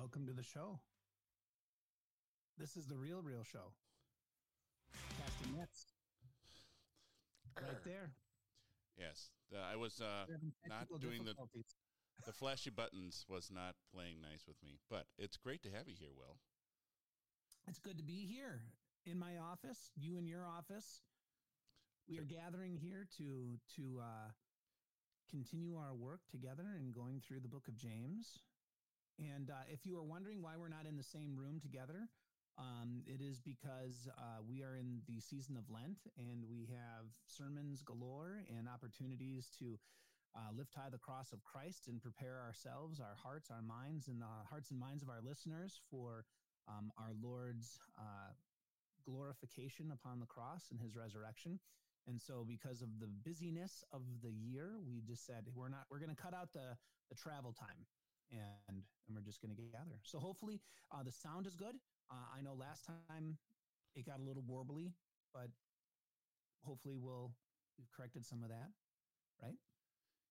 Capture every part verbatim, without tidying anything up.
Welcome to the show. This is the real, real show. Casting Nets. Right there. Yes. Uh, I was uh, not doing the the flashy buttons was not playing nice with me, but it's great to have you here, Will. It's good to be here in my office, you in your office. We are gathering here to to uh, continue our work together and going through the book of James. And uh, if you are wondering why we're not in the same room together, um, it is because uh, we are in the season of Lent, and we have sermons galore and opportunities to uh, lift high the cross of Christ and prepare ourselves, our hearts, our minds, and the hearts and minds of our listeners for um, our Lord's uh, glorification upon the cross and his resurrection. And so because of the busyness of the year, we just said, we're not, we're going to cut out the, the travel time and, and we're just going to gather. So hopefully uh, the sound is good. Uh, I know last time it got a little warbly, but hopefully we'll, we've corrected some of that. Right.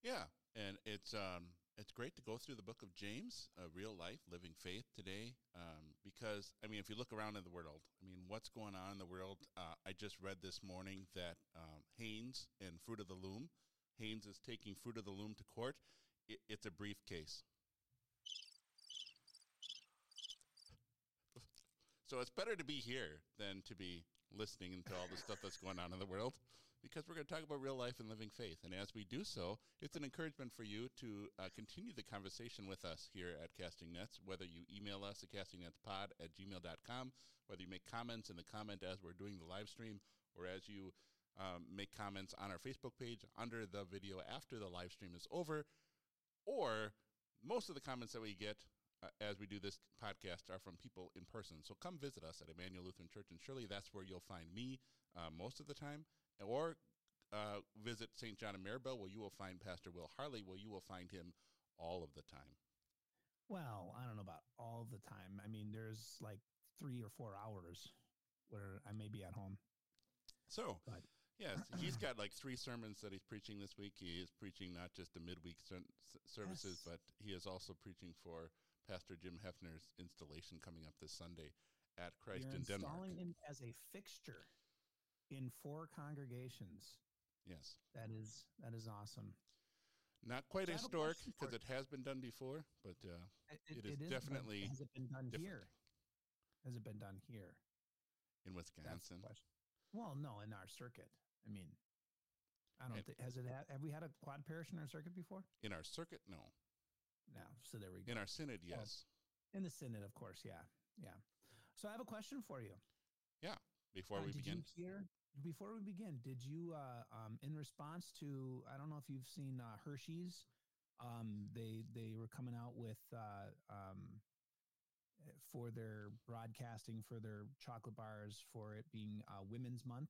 Yeah. And it's, um, it's great to go through the book of James, uh, real life, living faith today. Um, because I mean, if you look around in the world, I mean, what's going on in the world? Uh, I just read this morning that, um, Haynes and Fruit of the Loom, Haynes is taking Fruit of the Loom to court. It, it's a briefcase. So it's better to be here than to be listening to all the stuff that's going on in the world, because we're going to talk about real life and living faith. And as we do so, it's an encouragement for you to uh, continue the conversation with us here at Casting Nets, whether you email us at castingnetspod at gmail dot com, whether you make comments in the comment as we're doing the live stream, or as you um, make comments on our Facebook page under the video after the live stream is over, or most of the comments that we get Uh, as we do this podcast are from people in person. So come visit us at Emanuel Lutheran Church in Shirley. That's where you'll find me uh, most of the time. Or uh, visit Saint John and Maribel, where you will find Pastor Will Harley, where you will find him all of the time. Well, I don't know about all the time. I mean, there's like three or four hours where I may be at home. So, but. Yes, he's got like three sermons that he's preaching this week. He is preaching not just the midweek ser- services, yes. But he is also preaching for Pastor Jim Hefner's installation coming up this Sunday at Christ You're in Denmark. Installing him as a fixture in four congregations. Yes. That is that is awesome. Not quite historic because it has been done before, but uh, it, it, it is, is definitely has it been done different. Here? Has it been done here? In Wisconsin? Well, no, in our circuit. I mean, I don't think, has it, had, have we had a quad parish in our circuit before? In our circuit? No. No, so there we go. In our synod, yes. Oh, in the synod, of course, yeah, yeah. So I have a question for you. Yeah, before uh, we begin. Hear, before we begin, did you, uh, um, in response to, I don't know if you've seen uh, Hershey's, um, they they were coming out with, uh, um, for their broadcasting, for their chocolate bars, for it being uh, Women's Month,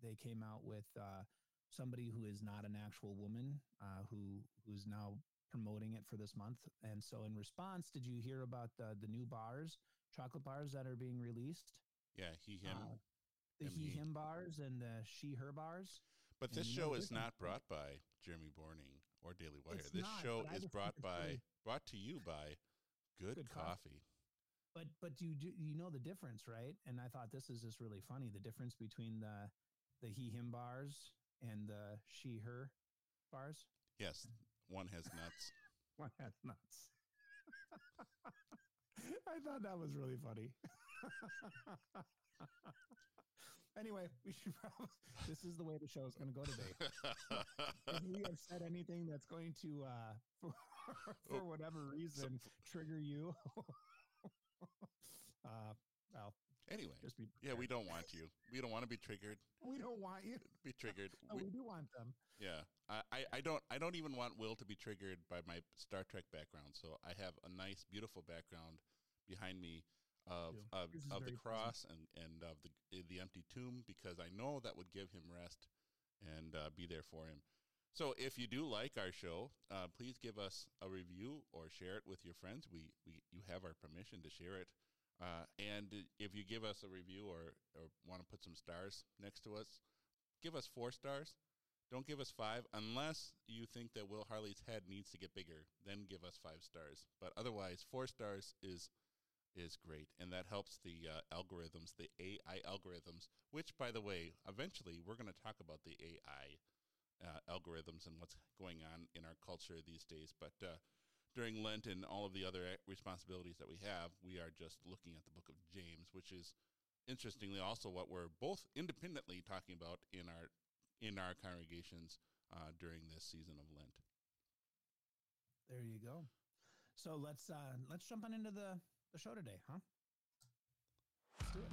they came out with uh, somebody who is not an actual woman, uh, who who's now promoting it for this month. And so in response, did you hear about the, the new bars, chocolate bars that are being released? Yeah. He, him, uh, the him, he, him bars and the she, her bars. But this show is not brought by Jeremy Borning or Daily Wire. It's this not, show is brought by, brought to you by Good, Good Coffee. Coffee. But, but you do, you know the difference, right? And I thought this is just really funny. The difference between the, the he, him bars and the she, her bars. Yes. One has nuts. One has nuts. I thought that was really funny. Anyway, we should probably, this is the way the show is going to go today. If we have said anything that's going to, uh, for, for whatever reason, trigger you. uh, well, anyway, just be yeah, we don't want you. We don't want to be triggered. We don't want you to be triggered. No, we, we do want them. Yeah. I, I don't I don't even want Will to be triggered by my Star Trek background. So I have a nice, beautiful background behind me of of, of the cross and, and of the the empty tomb, because I know that would give him rest and uh, be there for him. So if you do like our show, uh, please give us a review or share it with your friends. We, we you have our permission to share it. Uh, and if you give us a review or, or want to put some stars next to us, give us four stars. Don't give us five unless you think that Will Harley's head needs to get bigger. Then give us five stars. But otherwise, four stars is is great, and that helps the uh, algorithms, the A I algorithms, which, by the way, eventually we're going to talk about the A I uh, algorithms and what's going on in our culture these days. But uh, during Lent and all of the other responsibilities that we have, we are just looking at the book of James, which is, interestingly, also what we're both independently talking about in our in our congregations uh, during this season of Lent. There you go. So let's uh, let's jump on into the, the show today, huh? Let's do it.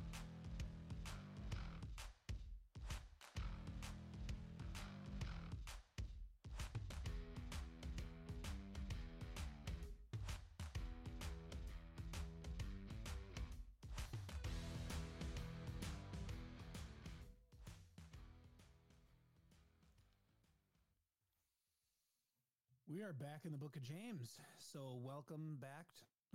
We are back in the book of James. So welcome back.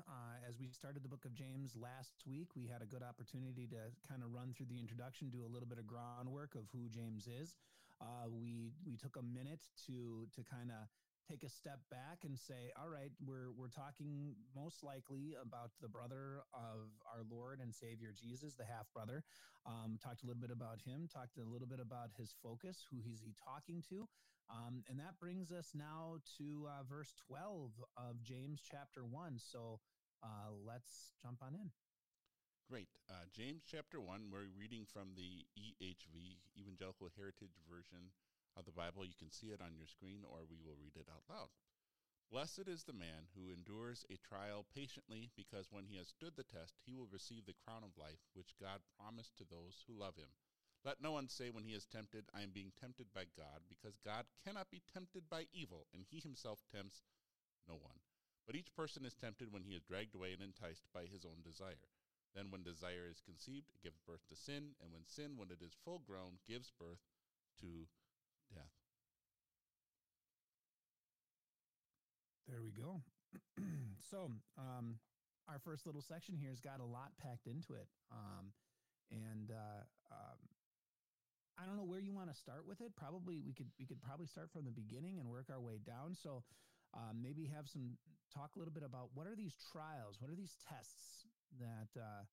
Uh, as we started the book of James last week, we had a good opportunity to kind of run through the introduction, do a little bit of groundwork of who James is. Uh, we we took a minute to to kind of take a step back and say, all right, we're we're talking most likely about the brother of our Lord and Savior Jesus, the half-brother. Um, talked a little bit about him, talked a little bit about his focus, who he's he talking to. Um, and that brings us now to uh, verse twelve of James chapter one. So uh, let's jump on in. Great. Uh, James chapter one, we're reading from the E H V, Evangelical Heritage Version of the Bible. You can see it on your screen, or we will read it out loud. Blessed is the man who endures a trial patiently, because when he has stood the test, he will receive the crown of life, which God promised to those who love him. Let no one say when he is tempted, I am being tempted by God, because God cannot be tempted by evil, and he himself tempts no one. But each person is tempted when he is dragged away and enticed by his own desire. Then when desire is conceived, it gives birth to sin, and when sin, when it is full grown, gives birth to death. There we go. So, um, our first little section here has got a lot packed into it. Um, and, uh, um, I don't know where you want to start with it. Probably we could, we could probably start from the beginning and work our way down. So, um, maybe have some talk a little bit about what are these trials? What are these tests that, uh,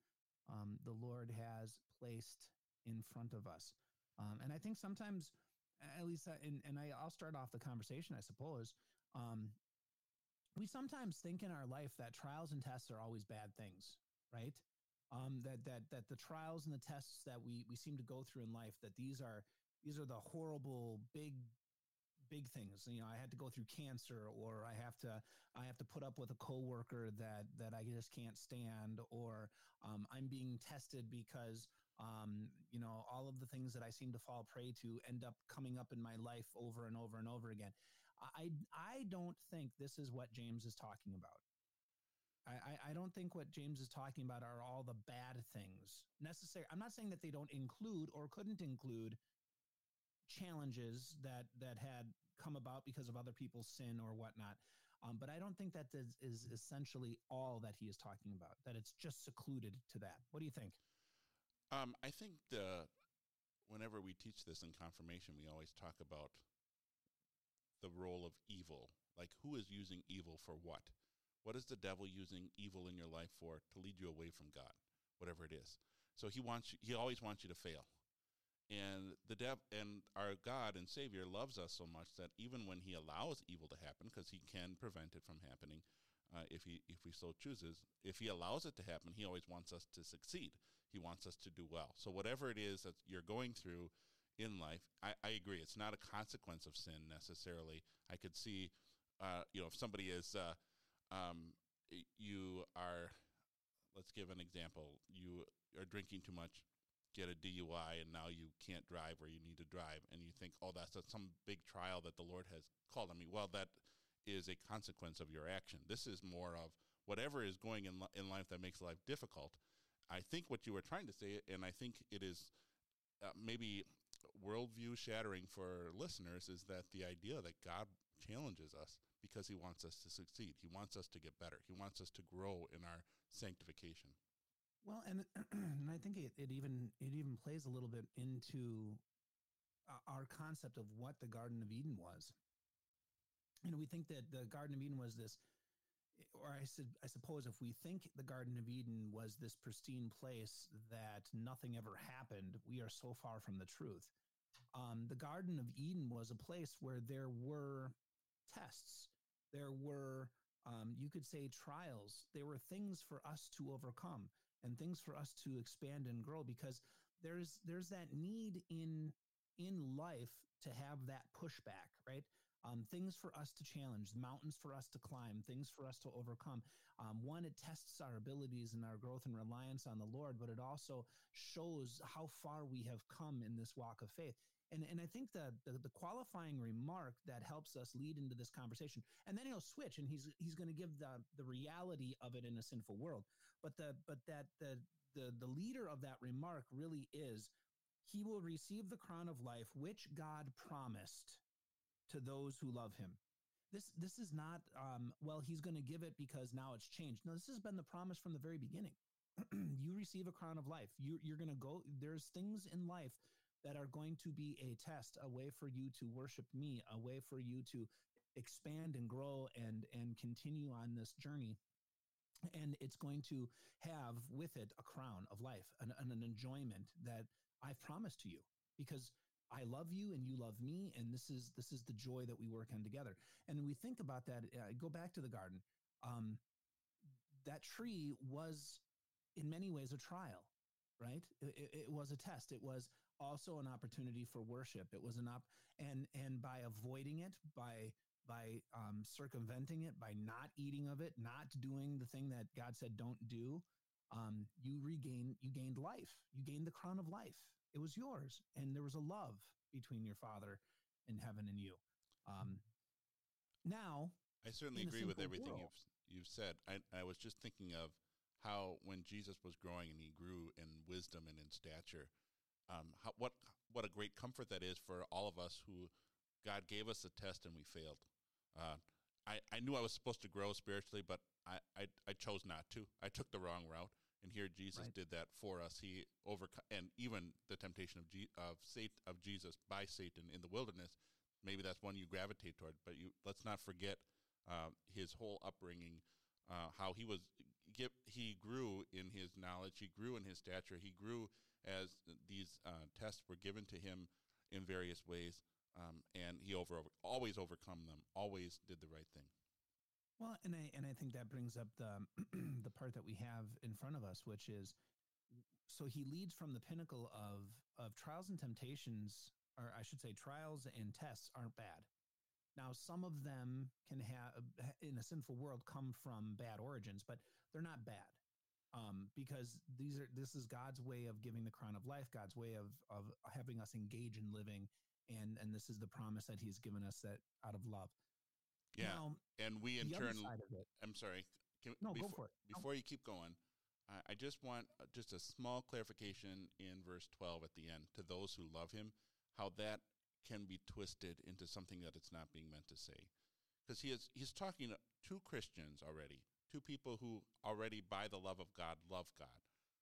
um, the Lord has placed in front of us? Um, and I think sometimes, at least, and, and I, I'll start off the conversation, I suppose. Um, we sometimes think in our life that trials and tests are always bad things, right? Um, that that that the trials and the tests that we we seem to go through in life, that these are these are the horrible big big things. You know, I had to go through cancer, or I have to I have to put up with a coworker that that I just can't stand, or um, I'm being tested because. Um, you know, all of the things that I seem to fall prey to end up coming up in my life over and over and over again. I I don't think this is what James is talking about. I, I don't think what James is talking about are all the bad things necessary. I'm not saying that they don't include or couldn't include challenges that that had come about because of other people's sin or whatnot. Um, but I don't think that is, is essentially all that he is talking about, that it's just secluded to that. What do you think? Um, I think the whenever we teach this in confirmation, we always talk about the role of evil, like who is using evil for what? What is the devil using evil in your life for to lead you away from God, whatever it is? So he wants you, he always wants you to fail. And the dev and our God and Savior loves us so much that even when he allows evil to happen, because he can prevent it from happening, Uh, if he if we so chooses, if he allows it to happen, he always wants us to succeed. He wants us to do well. So whatever it is that you're going through in life, I, I agree. It's not a consequence of sin necessarily. I could see, uh, you know, if somebody is, uh, um, you are, let's give an example. You are drinking too much, get a D U I, and now you can't drive where you need to drive. And you think, oh, that's a, some big trial that the Lord has called on me. Well, that is a consequence of your action. This is more of whatever is going in li- in life that makes life difficult. I think what you were trying to say, and I think it is uh, maybe worldview shattering for listeners, is that the idea that God challenges us because he wants us to succeed. He wants us to get better. He wants us to grow in our sanctification. Well, and, and I think it, it even it even plays a little bit into uh, our concept of what the Garden of Eden was. You know, we think that the Garden of Eden was this, or I, su- I suppose if we think the Garden of Eden was this pristine place that nothing ever happened, we are so far from the truth. Um, the Garden of Eden was a place where there were tests. There were, um, you could say, trials. There were things for us to overcome and things for us to expand and grow, because there's there's that need in in life to have that pushback, right? Um, things for us to challenge, mountains for us to climb, things for us to overcome. Um, one, it tests our abilities and our growth and reliance on the Lord, but it also shows how far we have come in this walk of faith. And and I think the, the the qualifying remark that helps us lead into this conversation, and then he'll switch, and he's he's going to give the the reality of it in a sinful world. But the but that the the the leader of that remark really is, he will receive the crown of life which God promised to those who love him. This this is not um, well, he's going to give it because now it's changed. No, this has been the promise from the very beginning. You receive a crown of life. You you're going to go. There's things in life that are going to be a test, a way for you to worship me, a way for you to expand and grow and and continue on this journey. And it's going to have with it a crown of life, an, an enjoyment that I've promised to you, because I love you and you love me, and this is this is the joy that we work on together. And we think about that. Uh, go back to the garden. Um, that tree was, in many ways, a trial, right? It, it was a test. It was also an opportunity for worship. It was an op, and and by avoiding it, by by um, circumventing it, by not eating of it, not doing the thing that God said don't do, um, you regain you gained life. You gained the crown of life. It was yours, and there was a love between your Father in heaven and you. Um, now, I certainly agree with everything you've you've said. I, I was just thinking of how when Jesus was growing and he grew in wisdom and in stature, um, how, what what a great comfort that is for all of us who God gave us a test and we failed. Uh, I I knew I was supposed to grow spiritually, but I I, I chose not to. I took the wrong route. And here Jesus right. did that for us. He overcome, and even the temptation of G, of Satan, of Jesus by Satan in the wilderness. Maybe that's one you gravitate toward. But you let's not forget uh, his whole upbringing, uh, how he was. He grew in his knowledge. He grew in his stature. He grew as these uh, tests were given to him in various ways, um, and he over, over always overcome them. Always did the right thing. Well, and I and I think that brings up the the part that we have in front of us, which is, so he leads from the pinnacle of of trials and temptations, or I should say trials and tests aren't bad. Now, some of them can have, in a sinful world, come from bad origins, but they're not bad, um, because these are this is God's way of giving the crown of life, God's way of of having us engage in living, and and this is the promise that he's given us, that out of love. Yeah, now, and we in turn. I'm sorry. Can, no, before, go for it. No. Before you keep going, I, I just want just a small clarification in verse twelve at the end, to those who love him, how that can be twisted into something that it's not being meant to say, because he is he's talking to Christians already, to people who already by the love of God love God.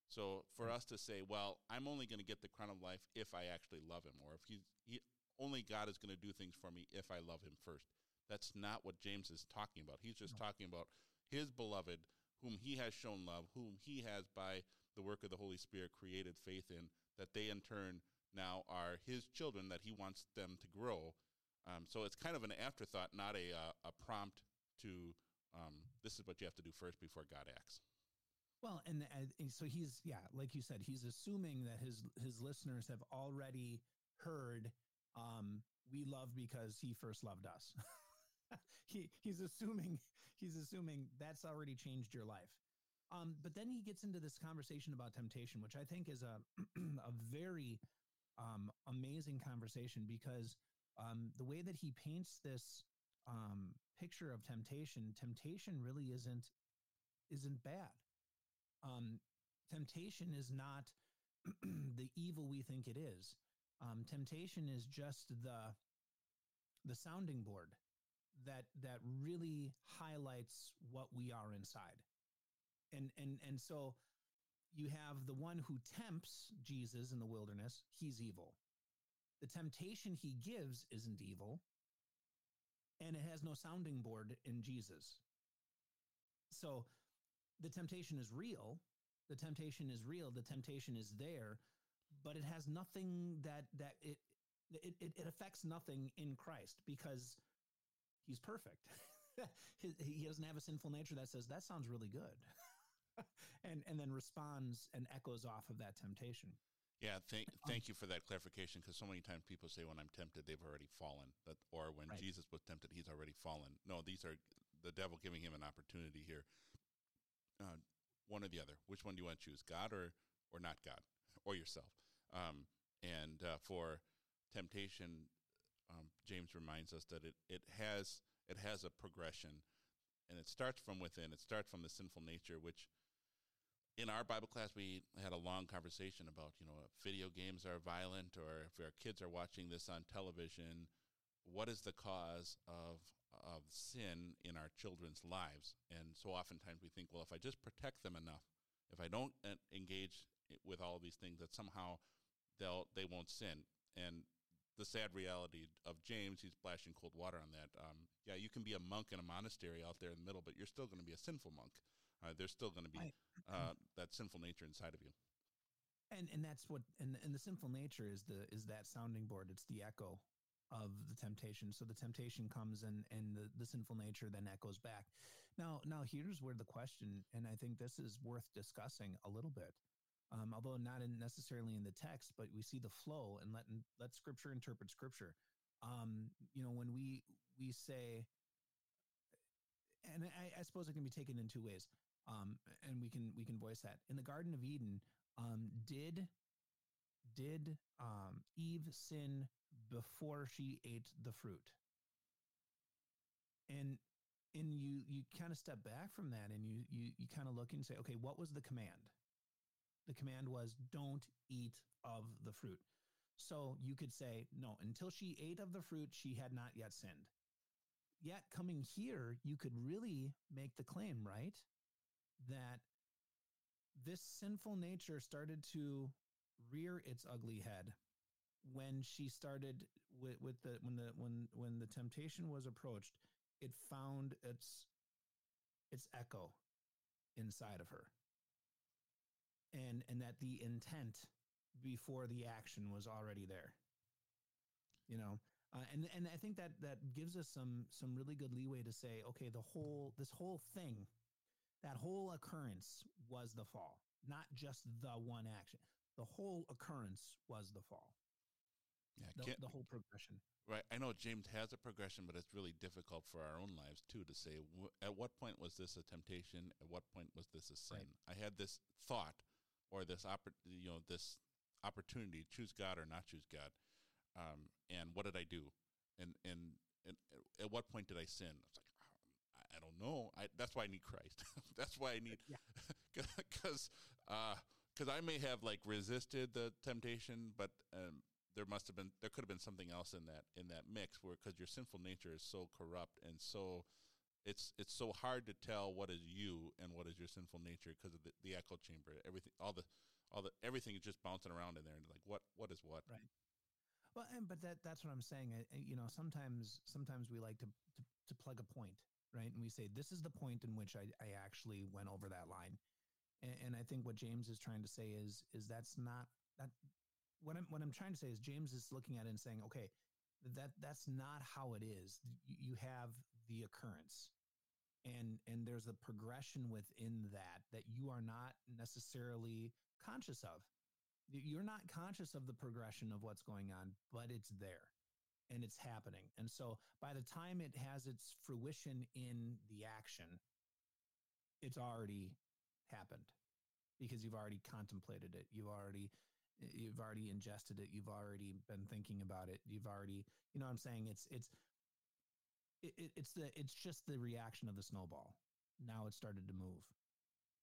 So for mm-hmm. us to say, well, I'm only going to get the crown of life if I actually love him, or if he, he only God is going to do things for me if I love him first. That's not what James is talking about. He's just no. talking about his beloved, whom he has shown love, whom he has by the work of the Holy Spirit created faith in, that they in turn now are his children, that he wants them to grow. Um, so it's kind of an afterthought, not a uh, a prompt to um, this is what you have to do first before God acts. Well, and, uh, and so he's, yeah, like you said, he's assuming that his his listeners have already heard um, we love because he first loved us. He he's assuming he's assuming that's already changed your life, um, but then he gets into this conversation about temptation, which I think is a a very um, amazing conversation, because um, the way that he paints this um, picture of temptation, temptation really isn't isn't bad. Um, temptation is not the evil we think it is. Um, temptation is just the the sounding board that that really highlights what we are inside. And and and so you have the one who tempts Jesus in the wilderness, he's evil. The temptation he gives isn't evil, and it has no sounding board in Jesus. So the temptation is real. The temptation is real. The temptation is there, but it has nothing that that it it, it, it affects nothing in Christ because he's perfect. he, he doesn't have a sinful nature that says, that sounds really good. and and then responds and echoes off of that temptation. Yeah, thank thank you for that clarification, because so many times people say when I'm tempted, they've already fallen, but, or when right. Jesus was tempted, he's already fallen. No, these are the devil giving him an opportunity here. Uh, one or the other. Which one do you want to choose, God or or not God, or yourself? Um, and uh, for temptation, um, James reminds us that it, it has it has a progression, and it starts from within. It starts from the sinful nature, which in our Bible class, we had a long conversation about, you know, if video games are violent or if our kids are watching this on television, what is the cause of of sin in our children's lives? And so oftentimes we think, well, if I just protect them enough, if I don't engage with all of these things, that somehow they'll, they won't sin. And the sad reality of James, he's splashing cold water on that. Um, yeah, you can be a monk in a monastery out there in the middle, but you're still going to be a sinful monk. Uh, there's still going to be uh, that sinful nature inside of you, and and that's what and and the sinful nature is the is that sounding board. It's the echo of the temptation. So the temptation comes, and and the, the sinful nature then echoes back. Now now here's where the question, and I think this is worth discussing a little bit, um, although not in necessarily in the text, but we see the flow and let let Scripture interpret Scripture. Um, you know, when we we say, and I, I suppose it can be taken in two ways. Um, and we can we can voice that in the Garden of Eden. Um, did did um, Eve sin before she ate the fruit? And and you you kind of step back from that, and you you you kind of look and say, okay, what was the command? The command was, don't eat of the fruit. So you could say, no, until she ate of the fruit, she had not yet sinned. Yet coming here, you could really make the claim, right? That this sinful nature started to rear its ugly head when she started with, with the when the when when the temptation was approached, it found its its echo inside of her, and and that the intent before the action was already there. You know, uh, and and I think that that gives us some some really good leeway to say, okay, the whole this whole thing. That whole occurrence was the fall, not just the one action. The whole occurrence was the fall. Yeah, the, the whole progression. Right. I know James has a progression, but it's really difficult for our own lives, too, to say, w- at what point was this a temptation? At what point was this a sin? Right. I had this thought or this oppor- you know, this opportunity to choose God or not choose God. Um, and what did I do? And, and and at what point did I sin? I was like, I don't know. I, that's why I need Christ. That's why I need, because yeah. because uh, I may have like resisted the temptation, but um, there must have been there could have been something else in that in that mix, where because your sinful nature is so corrupt and so it's it's so hard to tell what is you and what is your sinful nature because of the, the echo chamber. Everything, all the all the everything is just bouncing around in there, and like what what is what. Right. Well, and but that that's what I'm saying. I, you know, sometimes sometimes we like to to, to plug a point. Right. And we say, this is the point in which I, I actually went over that line. And, and I think what James is trying to say is, is that's not that what I'm, what I'm trying to say is James is looking at it and saying, okay, that that's not how it is. You have the occurrence and, and there's a progression within that, that you are not necessarily conscious of. You're not conscious of the progression of what's going on, but it's there. And it's happening. And so by the time it has its fruition in the action, it's already happened because you've already contemplated it. You've already, you've already ingested it. You've already been thinking about it. You've already, you know what I'm saying? It's, it's, it, it's the, it's just the reaction of the snowball. Now it started to move,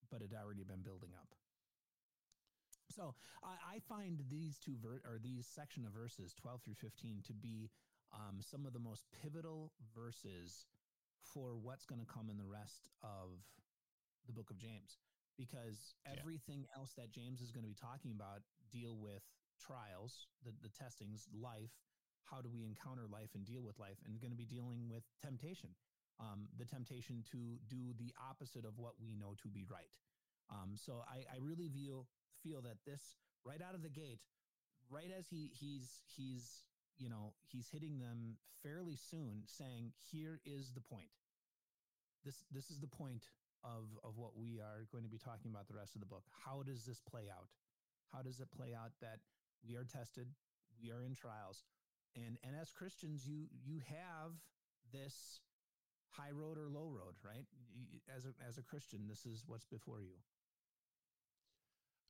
but it already been building up. So I, I find these two ver- or these section of verses twelve through fifteen to be um, some of the most pivotal verses for what's going to come in the rest of the book of James, because everything yeah. else that James is going to be talking about deal with trials, the, the testings, life, how do we encounter life and deal with life, and going to be dealing with temptation, um, the temptation to do the opposite of what we know to be right. Um, so I, I really feel feel that this right out of the gate, right as he he's he's you know he's hitting them fairly soon, saying, here is the point. This this is the point of of what we are going to be talking about the rest of the book. How does this play out? How does it play out that we are tested, we are in trials, and and as Christians, you you have this high road or low road, right? As a, as a Christian, this is what's before you.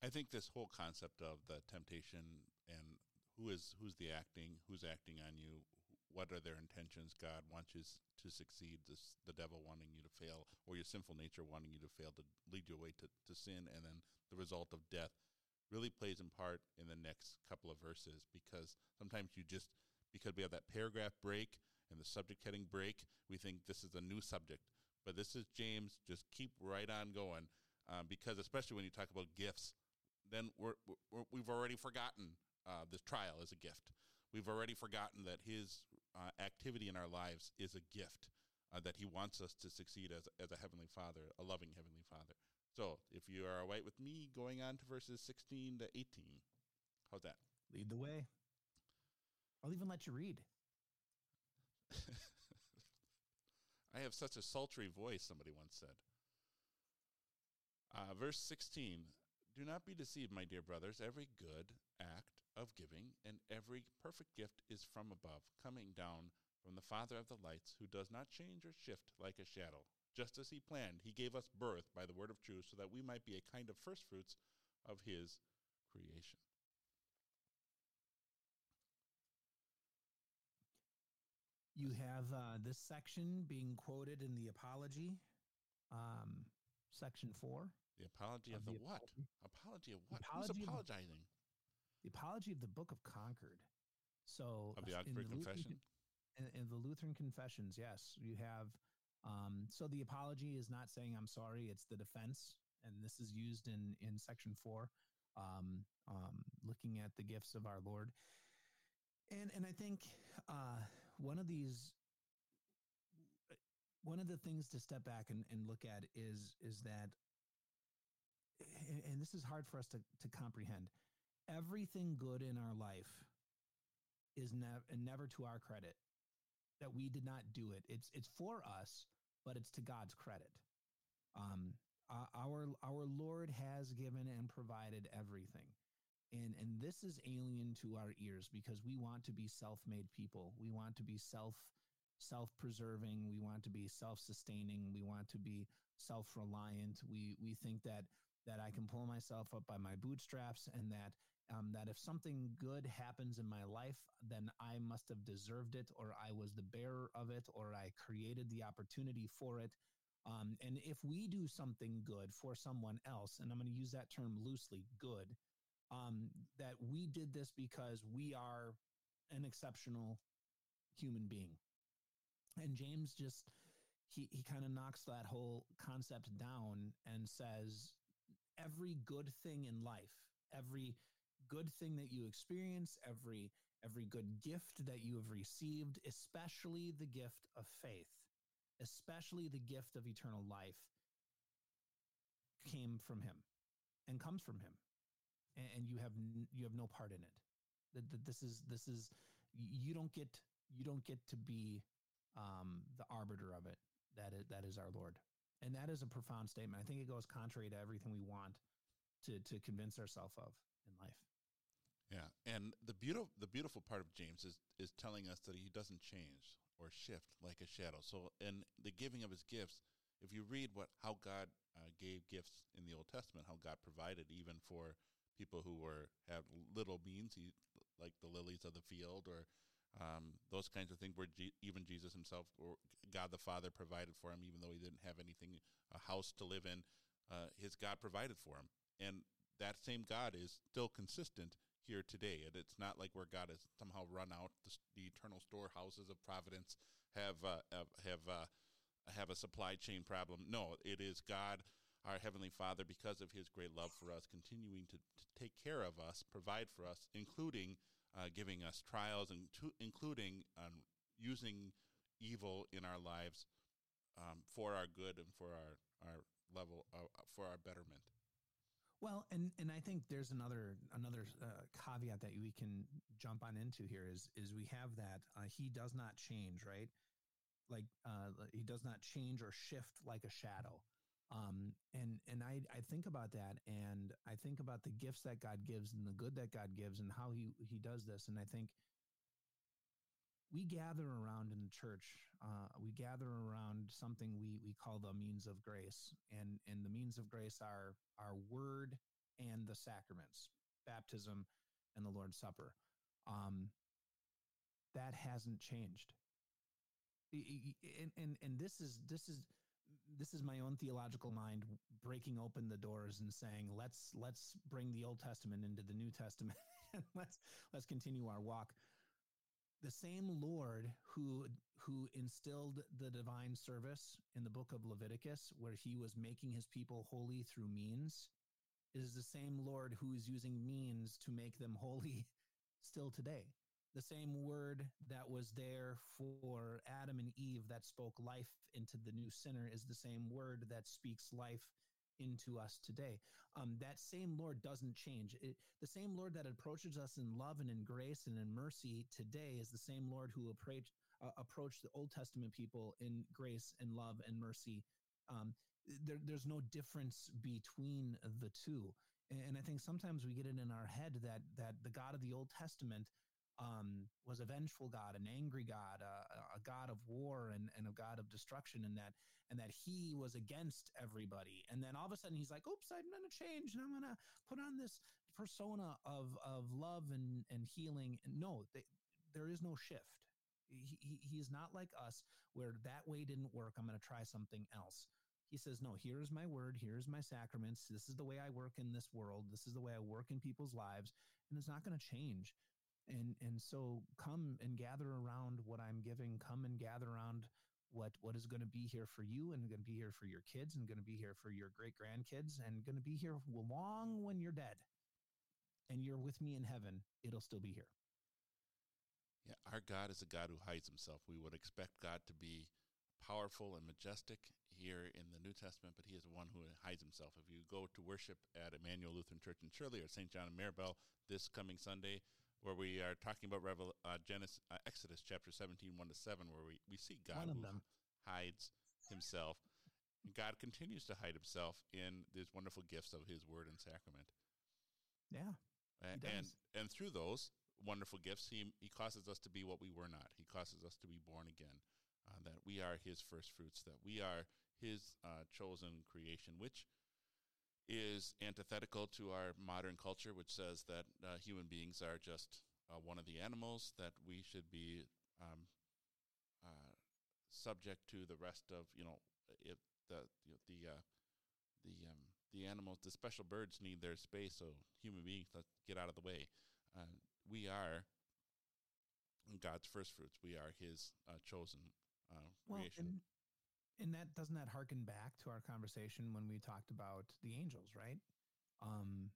I think this whole concept of the temptation and who is who's the acting, who's acting on you, what are their intentions? God wants you to succeed, this, the devil wanting you to fail, or your sinful nature wanting you to fail to lead you away to, to sin, and then the result of death really plays in part in the next couple of verses, because sometimes you just, because we have that paragraph break and the subject heading break, we think this is a new subject. But this is James, just keep right on going, um, because especially when you talk about gifts, then we're, we're, we've already forgotten uh, this trial is a gift. We've already forgotten that his uh, activity in our lives is a gift, uh, that he wants us to succeed as, as a heavenly father, a loving heavenly father. So if you are all right with me, going on to verses sixteen to eighteen, how's that? Lead the way. I'll even let you read. I have such a sultry voice, somebody once said. Uh, verse sixteen, do not be deceived, my dear brothers. Every good act of giving and every perfect gift is from above, coming down from the Father of the lights, who does not change or shift like a shadow. Just as he planned, he gave us birth by the word of truth, so that we might be a kind of first fruits of his creation. You have uh, this section being quoted in the Apology, um, section four. The Apology of, of the, the what? Apology. Apology of what? Apology. Who's apologizing? Of the, the Apology of the Book of Concord. So of the Augsburg Confession? In, in the Lutheran Confessions, yes. You have... Um, so the apology is not saying I'm sorry, it's the defense. And this is used in, in section four, um, um, looking at the gifts of our Lord. And, and I think, uh, one of these, one of the things to step back and, and look at is, is that, and this is hard for us to, to comprehend, everything good in our life is nev- never to our credit. That we did not do it. It's it's for us, but it's to God's credit. Um, our our Lord has given and provided everything, and and this is alien to our ears because we want to be self-made people. We want to be self self-preserving. We want to be self-sustaining. We want to be self-reliant. We we think that that I can pull myself up by my bootstraps, and that. Um, that if something good happens in my life, then I must have deserved it, or I was the bearer of it, or I created the opportunity for it. Um, and if we do something good for someone else, and I'm going to use that term loosely, good, um, that we did this because we are an exceptional human being. And James just, he, he kind of knocks that whole concept down and says every good thing in life, every good thing that you experience, every every good gift that you have received, especially the gift of faith, especially the gift of eternal life, came from him and comes from him, and, and you have you have no part in it. That, that this is this is you don't get you don't get to be um, the arbiter of it. That is, that is our Lord, and that is a profound statement. I think it goes contrary to everything we want to to convince ourselves of in life. Yeah, and the beautiful the beautiful part of James is is telling us that he doesn't change or shift like a shadow. So in the giving of his gifts, if you read what how God uh, gave gifts in the Old Testament, how God provided even for people who were have little means, he, like the lilies of the field or um, those kinds of things, where G, even Jesus himself or God the Father provided for him, even though he didn't have anything, a house to live in, uh, his God provided for him. And that same God is still consistent here today. And it's not like where God has somehow run out. The, the eternal storehouses of providence have uh, have uh, have a supply chain problem. No, it is God our Heavenly Father, because of his great love for us, continuing to, to take care of us, provide for us, including uh, giving us trials, and to, including um, using evil in our lives um, for our good and for our, our level, uh, for our betterment. Well, and, and I think there's another another uh, caveat that we can jump on into here is is we have that uh, he does not change, right? Like uh, he does not change or shift like a shadow. Um, and and I, I think about that, and I think about the gifts that God gives and the good that God gives and how he, he does this. And I think we gather around in the church. Uh, we gather around something we we call the means of grace, and and the means of grace are our word and the sacraments, baptism and the Lord's Supper. Um, that hasn't changed. And, and, and this is, this is, this is my own theological mind breaking open the doors and saying, let's, let's bring the Old Testament into the New Testament. and let's, let's continue our walk. The same Lord who, who instilled the divine service in the book of Leviticus, where he was making his people holy through means, is the same Lord who is using means to make them holy still today. The same word that was there for Adam and Eve that spoke life into the new sinner is the same word that speaks life into us today. Um, that same Lord doesn't change. It, the same Lord that approaches us in love and in grace and in mercy today is the same Lord who approached uh, approached the Old Testament people in grace and love and mercy. Um, there, there's no difference between the two. And, and I think sometimes we get it in our head that that the God of the Old Testament um, was a vengeful God, an angry God, a, a God of war and, and a God of destruction, and that, and that he was against everybody. And then all of a sudden he's like, oops, I'm going to change. And I'm going to put on this persona of, of love and, and healing. And no, they, there is no shift. He, he, he is not like us where that way didn't work. I'm going to try something else. He says, no, here's my word. Here's my sacraments. This is the way I work in this world. This is the way I work in people's lives. And it's not going to change. And and so come and gather around what I'm giving. Come and gather around what what is going to be here for you, and going to be here for your kids, and going to be here for your great grandkids, and going to be here long when you're dead, and you're with me in heaven. It'll still be here. Yeah, our God is a God who hides himself. We would expect God to be powerful and majestic here in the New Testament, but he is one who hides himself. If you go to worship at Emanuel Lutheran Church in Shirley or Saint John and Maribel this coming Sunday, where we are talking about Revel, uh, Genesis, uh, Exodus chapter seventeen, one to seven, where we, we see God who hides himself. And God continues to hide himself in these wonderful gifts of his word and sacrament. Yeah. And, and and through those wonderful gifts, he, he causes us to be what we were not. He causes us to be born again, uh, that we are his first fruits, that we are his uh, chosen creation, which is antithetical to our modern culture, which says that uh, human beings are just uh, one of the animals, that we should be um, uh, subject to the rest of, you know, if the you know, the uh, the um, the animals, the special birds need their space, so human beings, let's get out of the way. Uh, we are God's first fruits. We are his uh, chosen uh, well, creation. And- And that doesn't that harken back to our conversation when we talked about the angels, right? Um,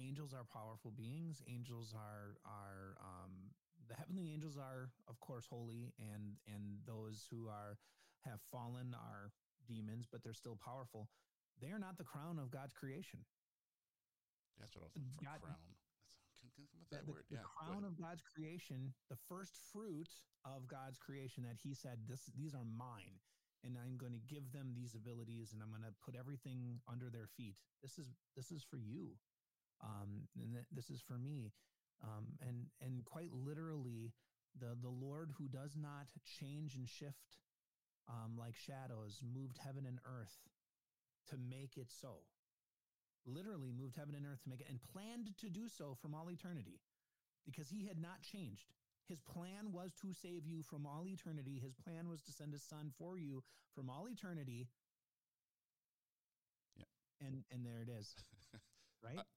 angels are powerful beings. Angels are are um, the heavenly angels are, of course, holy, and and those who are have fallen are demons, but they're still powerful. They are not the crown of God's creation. That's what I was looking for. God, crown. That's, come, come with that the, word. The yeah, crown of God's creation, the first fruit of God's creation, that He said, "This these are mine." And I'm going to give them these abilities, and I'm going to put everything under their feet. This is this is for you, um, and th- this is for me, um, and and quite literally, the the Lord who does not change and shift um, like shadows moved heaven and earth to make it so. Literally moved heaven and earth to make it, and planned to do so from all eternity, because He had not changed. His plan was to save you from all eternity. His plan was to send his son for you from all eternity. Yeah. And and there it is. Right? Uh,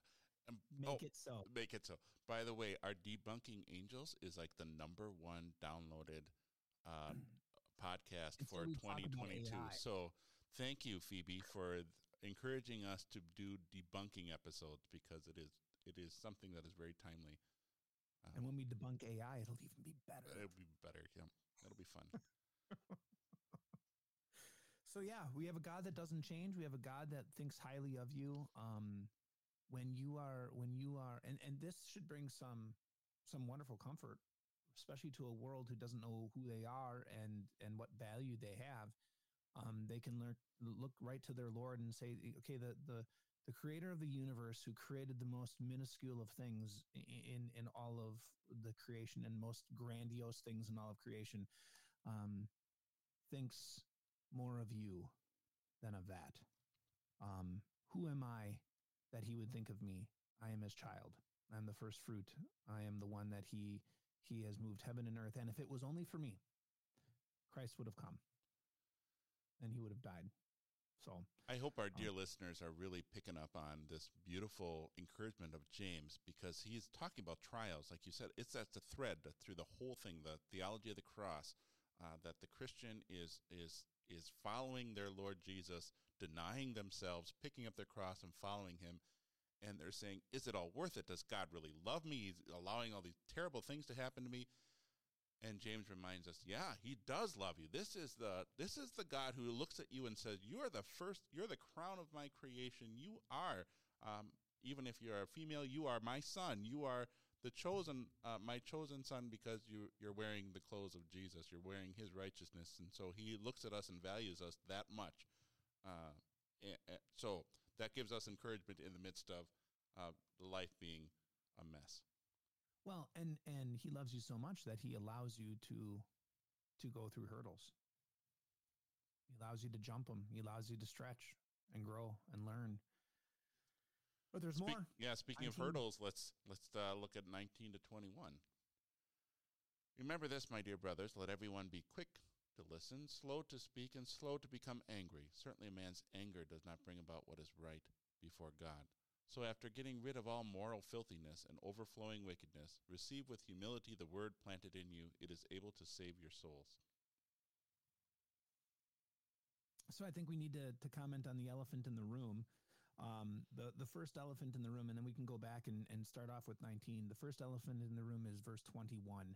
um, make oh, it so. Make it so. By the way, our Debunking Angels is like the number one downloaded um, mm. podcast and for so twenty twenty-two. So thank you, Phoebe, for encouraging us to do debunking episodes because it is it is something that is very timely. Um, and when we debunk A I, it'll even be better. It'll be better. Yeah, it'll be fun. So yeah, we have a God that doesn't change. We have a God that thinks highly of you. Um, when you are, when you are, and, and this should bring some some wonderful comfort, especially to a world who doesn't know who they are and and what value they have. Um, they can learn, look right to their Lord and say, okay, the the the Creator of the universe, who created the most minuscule of things in in all of the creation and most grandiose things in all of creation, um, thinks more of you than of that. Um, who am I that he would think of me? I am his child. I'm the first fruit. I am the one that he, he has moved heaven and earth. And if it was only for me, Christ would have come and he would have died. So I hope our dear um, listeners are really picking up on this beautiful encouragement of James, because he is talking about trials. Like you said, it's, that's the thread through the whole thing, the theology of the cross, uh, that the Christian is, is, is following their Lord Jesus, denying themselves, picking up their cross and following him. And they're saying, is it all worth it? Does God really love me? He's allowing all these terrible things to happen to me. And James reminds us, yeah, he does love you. This is the this is the God who looks at you and says, you are the first, you're the crown of my creation. You are, um, even if you're a female, you are my son. You are the chosen, uh, my chosen son, because you, you're wearing the clothes of Jesus. You're wearing his righteousness. And so he looks at us and values us that much. Uh, and, and so that gives us encouragement in the midst of uh, life being a mess. Well, and, and he loves you so much that he allows you to to go through hurdles. He allows you to jump them. He allows you to stretch and grow and learn. But there's Spe- more. Yeah, speaking nineteen. Of hurdles, let's let's uh, look at nineteen to twenty-one. Remember this, my dear brothers, let everyone be quick to listen, slow to speak, and slow to become angry. Certainly a man's anger does not bring about what is right before God. So after getting rid of all moral filthiness and overflowing wickedness, receive with humility the word planted in you. It is able to save your souls. So I think we need to, to comment on the elephant in the room. Um, the, the first elephant in the room, and then we can go back and, and start off with nineteen. The first elephant in the room is verse twenty-one.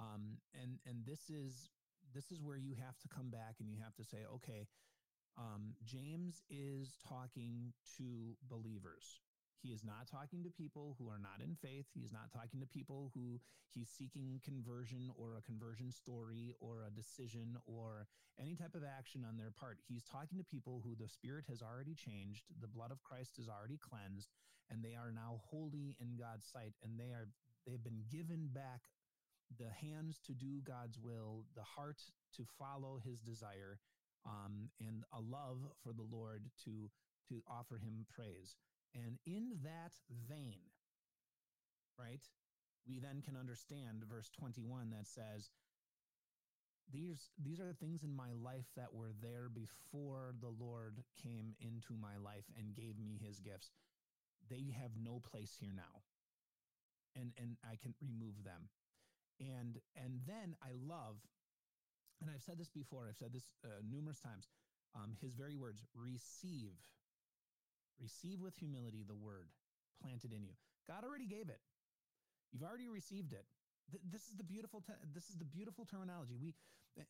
Um, and, and this is, this is where you have to come back and you have to say, okay, um, James is talking to believers. He is not talking to people who are not in faith. He's not talking to people who he's seeking conversion or a conversion story or a decision or any type of action on their part. He's talking to people who the Spirit has already changed, the blood of Christ is already cleansed, and they are now holy in God's sight, and they are they've been given back the hands to do God's will, the heart to follow his desire, um, and a love for the Lord to to offer him praise. And in that vein, right, we then can understand verse twenty-one that says, these these are the things in my life that were there before the Lord came into my life and gave me his gifts. They have no place here now, and and I can remove them. And and then I love, and I've said this before, I've said this uh, numerous times, um, his very words, receive. Receive with humility the word planted in you. God already gave it. You've already received it. Th- this is the beautiful. Te- this is the beautiful terminology. We,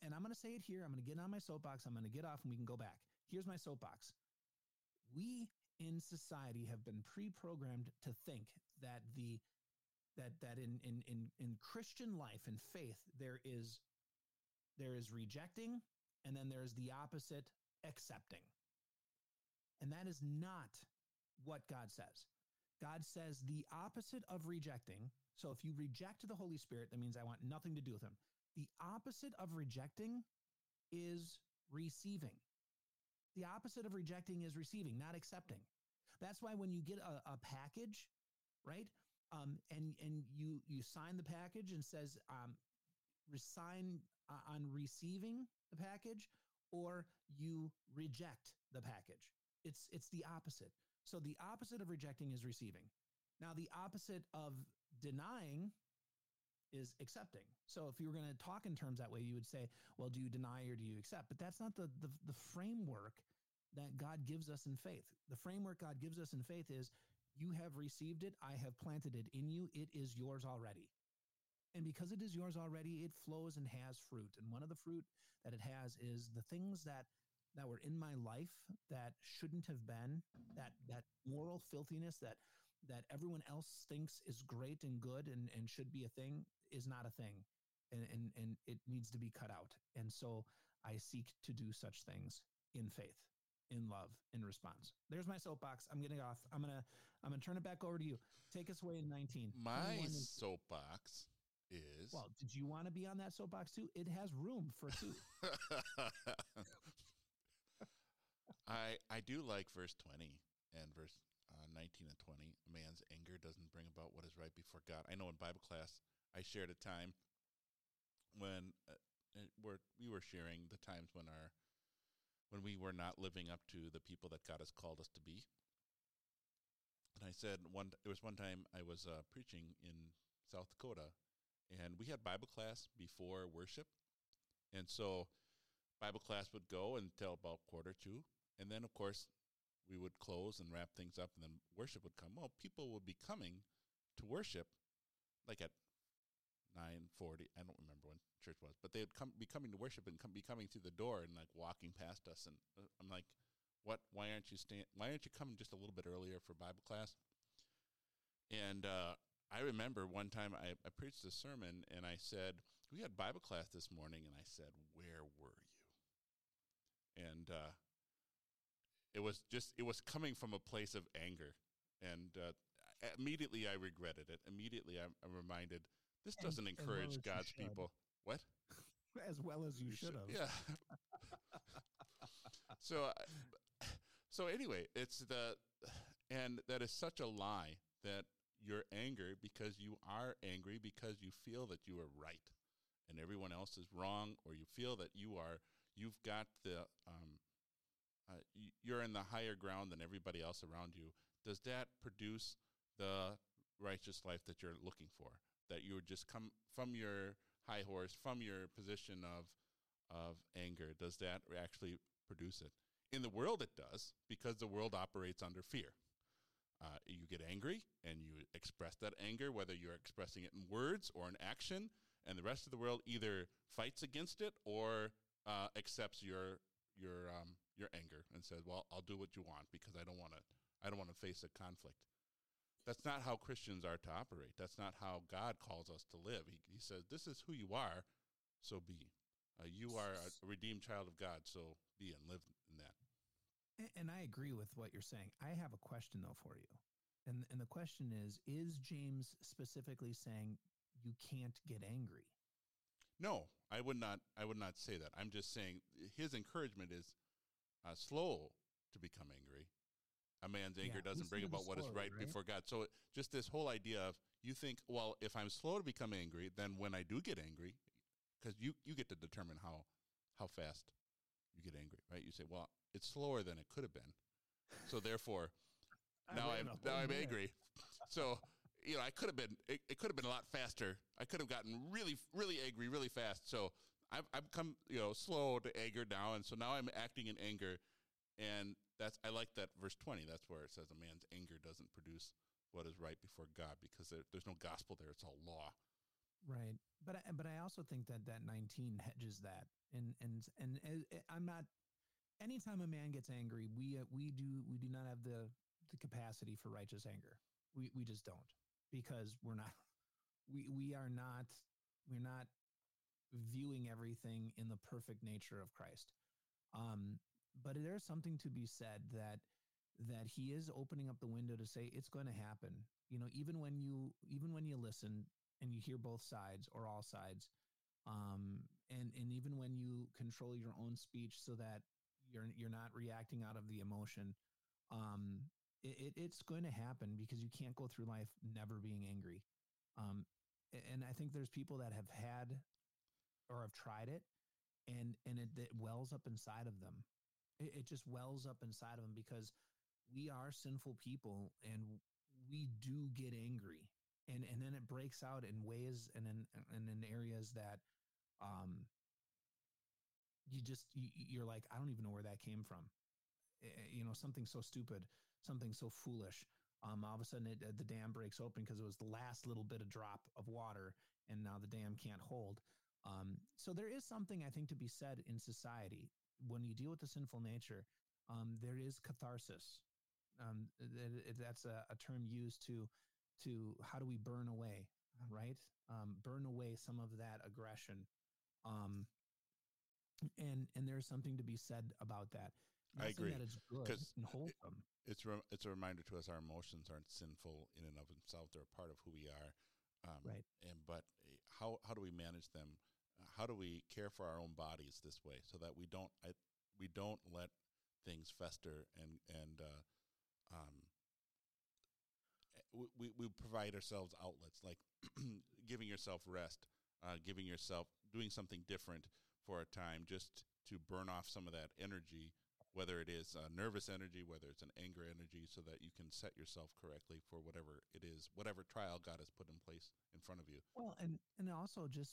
and I'm going to say it here. I'm going to get on my soapbox. I'm going to get off, and we can go back. Here's my soapbox. We in society have been pre-programmed to think that the that that in in in in Christian life and faith there is there is rejecting, and then there is the opposite, accepting. And that is not what God says. God says the opposite of rejecting. So if you reject the Holy Spirit, that means I want nothing to do with him. The opposite of rejecting is receiving. The opposite of rejecting is receiving, not accepting. That's why when you get a, a package, right, um, and and you you sign the package and says um, resign uh, on receiving the package, or you reject the package. It's it's the opposite. So the opposite of rejecting is receiving. Now the opposite of denying is accepting. So if you were going to talk in terms that way, you would say, well, do you deny or do you accept? But that's not the the, the framework that God gives us in faith. The framework God gives us in faith is, you have received it, I have planted it in you, it is yours already. And because it is yours already, it flows and has fruit. And one of the fruit that it has is the things that that were in my life that shouldn't have been, that that moral filthiness that that everyone else thinks is great and good and, and should be a thing, is not a thing. And, and and it needs to be cut out. And so I seek to do such things in faith, in love, in response. There's my soapbox. I'm getting off. I'm gonna I'm gonna turn it back over to you. Take us away in nineteen. My is, soapbox is well, did you want to be on that soapbox too? It has room for two. I I do like verse twenty and verse uh, nineteen and twenty. A man's anger doesn't bring about what is right before God. I know in Bible class I shared a time when uh, we're, we were sharing the times when our when we were not living up to the people that God has called us to be. And I said one it was one time I was uh, preaching in South Dakota, and we had Bible class before worship, and so Bible class would go until about quarter two, and then, of course, we would close and wrap things up, and then worship would come. Well, people would be coming to worship, like at nine forty. I don't remember when church was, but they would come be coming to worship and come be coming through the door and, like, walking past us. And I'm like, what? Why aren't you stand? Why aren't you coming just a little bit earlier for Bible class? And uh, I remember one time I, I preached a sermon, and I said, we had Bible class this morning, and I said, where were you? And uh, it was just, it was coming from a place of anger. And uh, immediately I regretted it. Immediately I'm, I'm reminded, this doesn't and, encourage as well as God's people. What? As well as you, you should have. Yeah. so, so anyway, it's the, and that is such a lie, that your anger, because you are angry, because you feel that you are right and everyone else is wrong, or you feel that you are, you've got the, um, uh, you're in the higher ground than everybody else around you. Does that produce the righteous life that you're looking for? That you would just come from your high horse, from your position of of anger? Does that actually produce it? In the world, it does, because the world operates under fear. Uh, you get angry, and you express that anger, whether you're expressing it in words or in action, and the rest of the world either fights against it or Uh, accepts your your um, your anger and says, "Well, I'll do what you want because I don't want to. I don't want to face a conflict." That's not how Christians are to operate. That's not how God calls us to live. He, he says, "This is who you are, so be. Uh, you are a redeemed child of God, so be and live in that." And, and I agree with what you're saying. I have a question though for you, and and the question is: is James specifically saying you can't get angry? No, I would not. I would not say that. I'm just saying his encouragement is uh, slow to become angry. A man's anger yeah, doesn't bring about slow, what is right, right before God. So just this whole idea of, you think, well, if I'm slow to become angry, then when I do get angry, because you, you get to determine how how fast you get angry, right? You say, well, it's slower than it could have been, so therefore now I'm now I'm angry. So. You know, I could have been, it, it could have been a lot faster. I could have gotten really, really angry really fast. So I've, I've come, you know, slow to anger now. And so now I'm acting in anger. And that's, I like that verse twenty. That's where it says a man's anger doesn't produce what is right before God, because there, there's no gospel there. It's all law. Right. But I, but I also think that that nineteen hedges that. And, and, and I'm not, anytime a man gets angry, we, uh, we do, we do not have the, the capacity for righteous anger. We, we just don't. Because we're not, we we are not, we're not viewing everything in the perfect nature of Christ. Um, but there's something to be said that that he is opening up the window to say it's going to happen. You know, even when you even when you listen and you hear both sides or all sides, um, and and even when you control your own speech so that you're you're not reacting out of the emotion. Um, It, it, it's going to happen, because you can't go through life never being angry. Um, and I think there's people that have had or have tried it, and, and it, it wells up inside of them. It, it just wells up inside of them, because we are sinful people and we do get angry, and, and then it breaks out in ways and in, and in areas that um, you just, you, you're like, I don't even know where that came from. you know, something so stupid, something so foolish. Um, all of a sudden it, the dam breaks open because it was the last little bit of drop of water, and now the dam can't hold. Um, so there is something, I think, to be said in society. When you deal with the sinful nature, um, there is catharsis. Um, that, that's a, a term used to, to how do we burn away, right? Um, burn away some of that aggression. Um, and, and there's something to be said about that. Not I agree. That it's good and wholesome. It, it's, re- it's a reminder to us our emotions aren't sinful in and of themselves. They're a part of who we are. Um, right. And but how how do we manage them? How do we care for our own bodies this way so that we don't I, we don't let things fester and and uh, um, we we provide ourselves outlets like giving yourself rest, uh, giving yourself doing something different for a time just to burn off some of that energy. Whether it is uh, nervous energy, whether it's an anger energy, so that you can set yourself correctly for whatever it is, whatever trial God has put in place in front of you. Well, and, and also just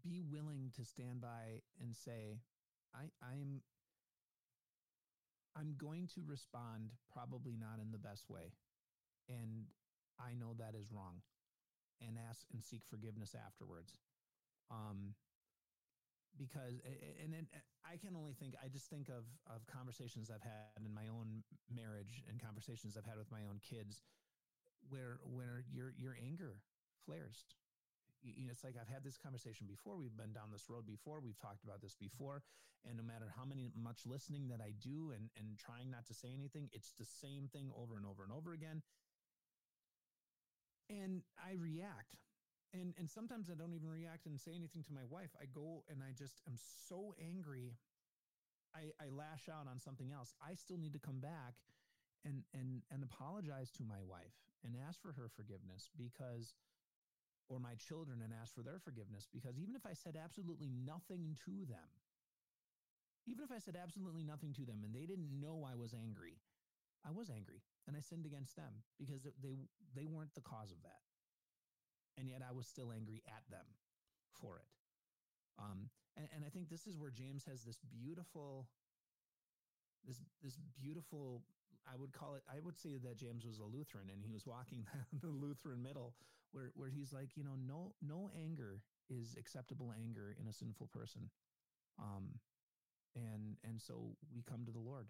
be willing to stand by and say, I, I'm, I'm going to respond probably not in the best way. And I know that is wrong, and ask and seek forgiveness afterwards. Um, Because and it, I can only think I just think of of conversations I've had in my own marriage and conversations I've had with my own kids, where where your your anger flares. You know, it's like I've had this conversation before. We've been down this road before. We've talked about this before. And no matter how many much listening that I do and and trying not to say anything, it's the same thing over and over and over again. And I react. And and sometimes I don't even react and say anything to my wife. I go and I just am so angry. I, I lash out on something else. I still need to come back and and and apologize to my wife and ask for her forgiveness, because, or my children, and ask for their forgiveness, because even if I said absolutely nothing to them, even if I said absolutely nothing to them and they didn't know I was angry, I was angry and I sinned against them because they they weren't the cause of that. And yet I was still angry at them for it. Um, and, and I think this is where James has this beautiful, this this beautiful, I would call it, I would say that James was a Lutheran, and he was walking the, the Lutheran middle where where he's like, you know, no no anger is acceptable anger in a sinful person. Um, and and so we come to the Lord,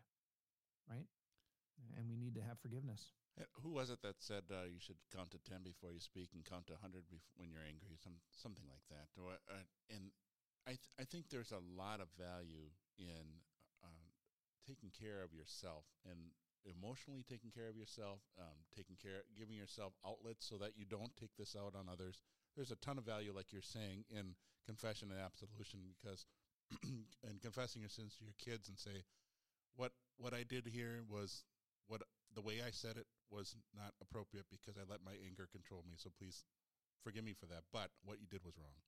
right? And we need to have forgiveness. Who was it that said uh, you should count to ten before you speak and count to one hundred before, when you're angry, some, something like that? Or, uh, and I th- I think there's a lot of value in um, taking care of yourself, and emotionally taking care of yourself, um, taking care, giving yourself outlets so that you don't take this out on others. There's a ton of value, like you're saying, in confession and absolution, because and confessing your sins to your kids and say, what what I did here was what the way I said it was not appropriate because I let my anger control me. So please forgive me for that. But what you did was wrong.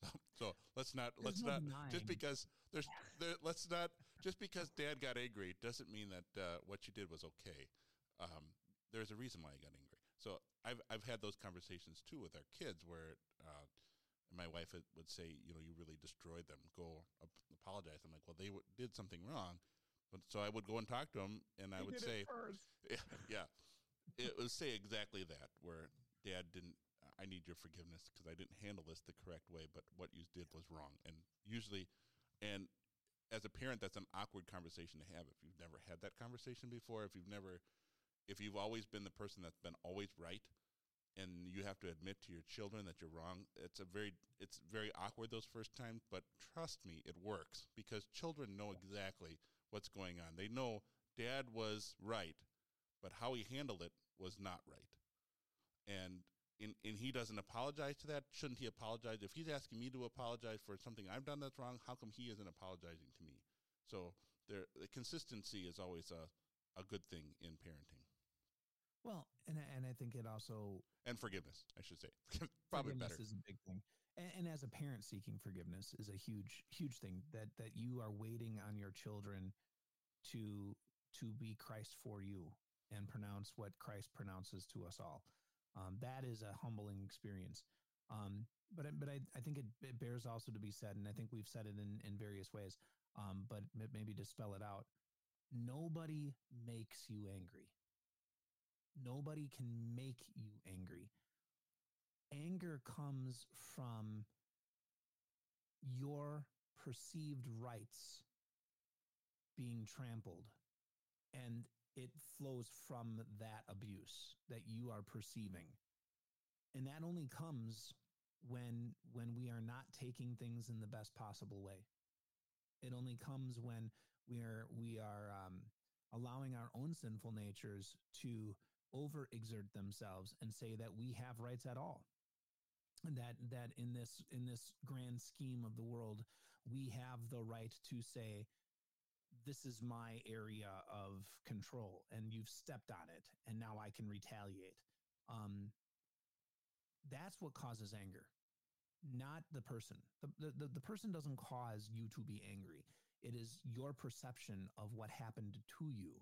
So, so let's not, there's let's no not, nine. just because there's, there, let's not, just because Dad got angry doesn't mean that uh, what you did was okay. Um, there's a reason why he got angry. So I've, I've had those conversations too with our kids where uh, my wife would say, you know, you really destroyed them. Go ap- apologize. I'm like, well, they w- did something wrong. But so I would go and talk to him, and I he would say, yeah, yeah, it would say exactly that, where Dad didn't, I need your forgiveness because I didn't handle this the correct way, but what you did was wrong. And usually, and as a parent, that's an awkward conversation to have if you've never had that conversation before, if you've never, if you've always been the person that's been always right, and you have to admit to your children that you're wrong. It's a very, it's very awkward those first times, but trust me, it works, because children know exactly what's going on. They know Dad was right, but how he handled it was not right. And in, and he doesn't apologize to that. Shouldn't he apologize? If he's asking me to apologize for something I've done that's wrong, how come he isn't apologizing to me? So there, the consistency is always a, a good thing in parenting. Well, and and I think it also and forgiveness, I should say, probably forgiveness better is a big thing. And, and as a parent, seeking forgiveness is a huge, huge thing. That that you are waiting on your children to to be Christ for you and pronounce what Christ pronounces to us all. Um, that is a humbling experience. Um, but but I, I think it, it bears also to be said, and I think we've said it in in various ways. Um, but maybe to spell it out, Nobody makes you angry. Nobody can make you angry. Anger comes from your perceived rights being trampled, and it flows from that abuse that you are perceiving. And that only comes when when we are not taking things in the best possible way. It only comes when we are we are um, allowing our own sinful natures to overexert themselves and say that we have rights at all, and that that in this in this grand scheme of the world, we have the right to say, this is my area of control, and you've stepped on it, and now I can retaliate. Um, that's what causes anger, not the person. The, the, the person doesn't cause you to be angry. It is your perception of what happened to you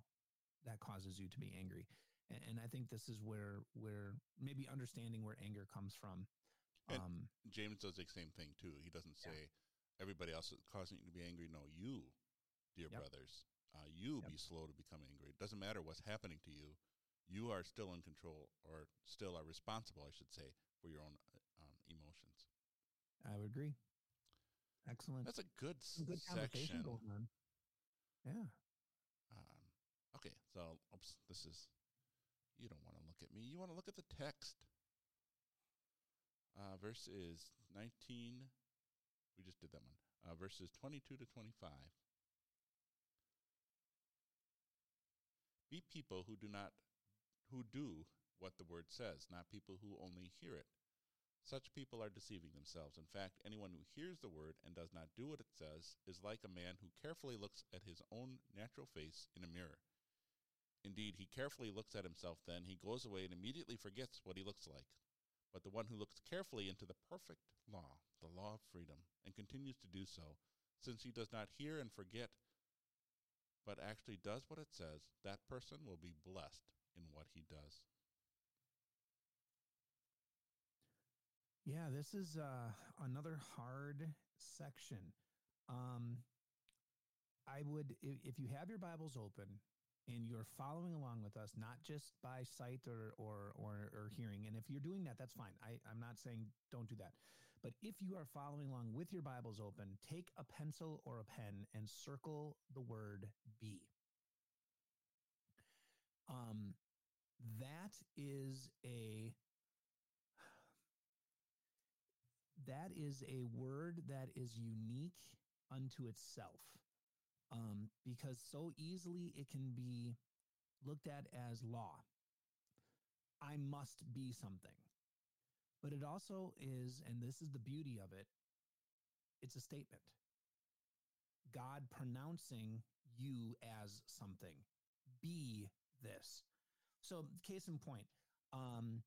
that causes you to be angry. And, and I think this is where, where maybe understanding where anger comes from. Um, James does the same thing too. He doesn't say yeah. everybody else is causing you to be angry. No, you. Dear yep. brothers, uh, you yep. be slow to become angry. It doesn't matter what's happening to you. You are still in control, or still are responsible, I should say, for your own um, emotions. I would agree. Excellent. That's a good, a good section. Going on. Yeah. Um, okay, so oops, this is, you don't want to look at me. You want to look at the text. Uh, verse is nineteen. We just did that one. Uh, verses twenty-two to twenty-five. Be people who do not, who do what the word says, not people who only hear it. Such people are deceiving themselves. In fact, anyone who hears the word and does not do what it says is like a man who carefully looks at his own natural face in a mirror. Indeed, he carefully looks at himself, then he goes away and immediately forgets what he looks like. But the one who looks carefully into the perfect law, the law of freedom, and continues to do so, since he does not hear and forget, but actually does what it says, that person will be blessed in what he does. Yeah, this is uh, another hard section. Um, I would, if, if you have your Bibles open and you're following along with us, not just by sight or or or, or hearing, and if you're doing that, that's fine. I, I'm not saying don't do that. But if you are following along with your Bibles open, take a pencil or a pen and circle the word be. Um, that is a that is a word that is unique unto itself, um, because so easily it can be looked at as law. I must be something. But it also is, and this is the beauty of it, it's a statement. God pronouncing you as something. Be this. So case in point, um,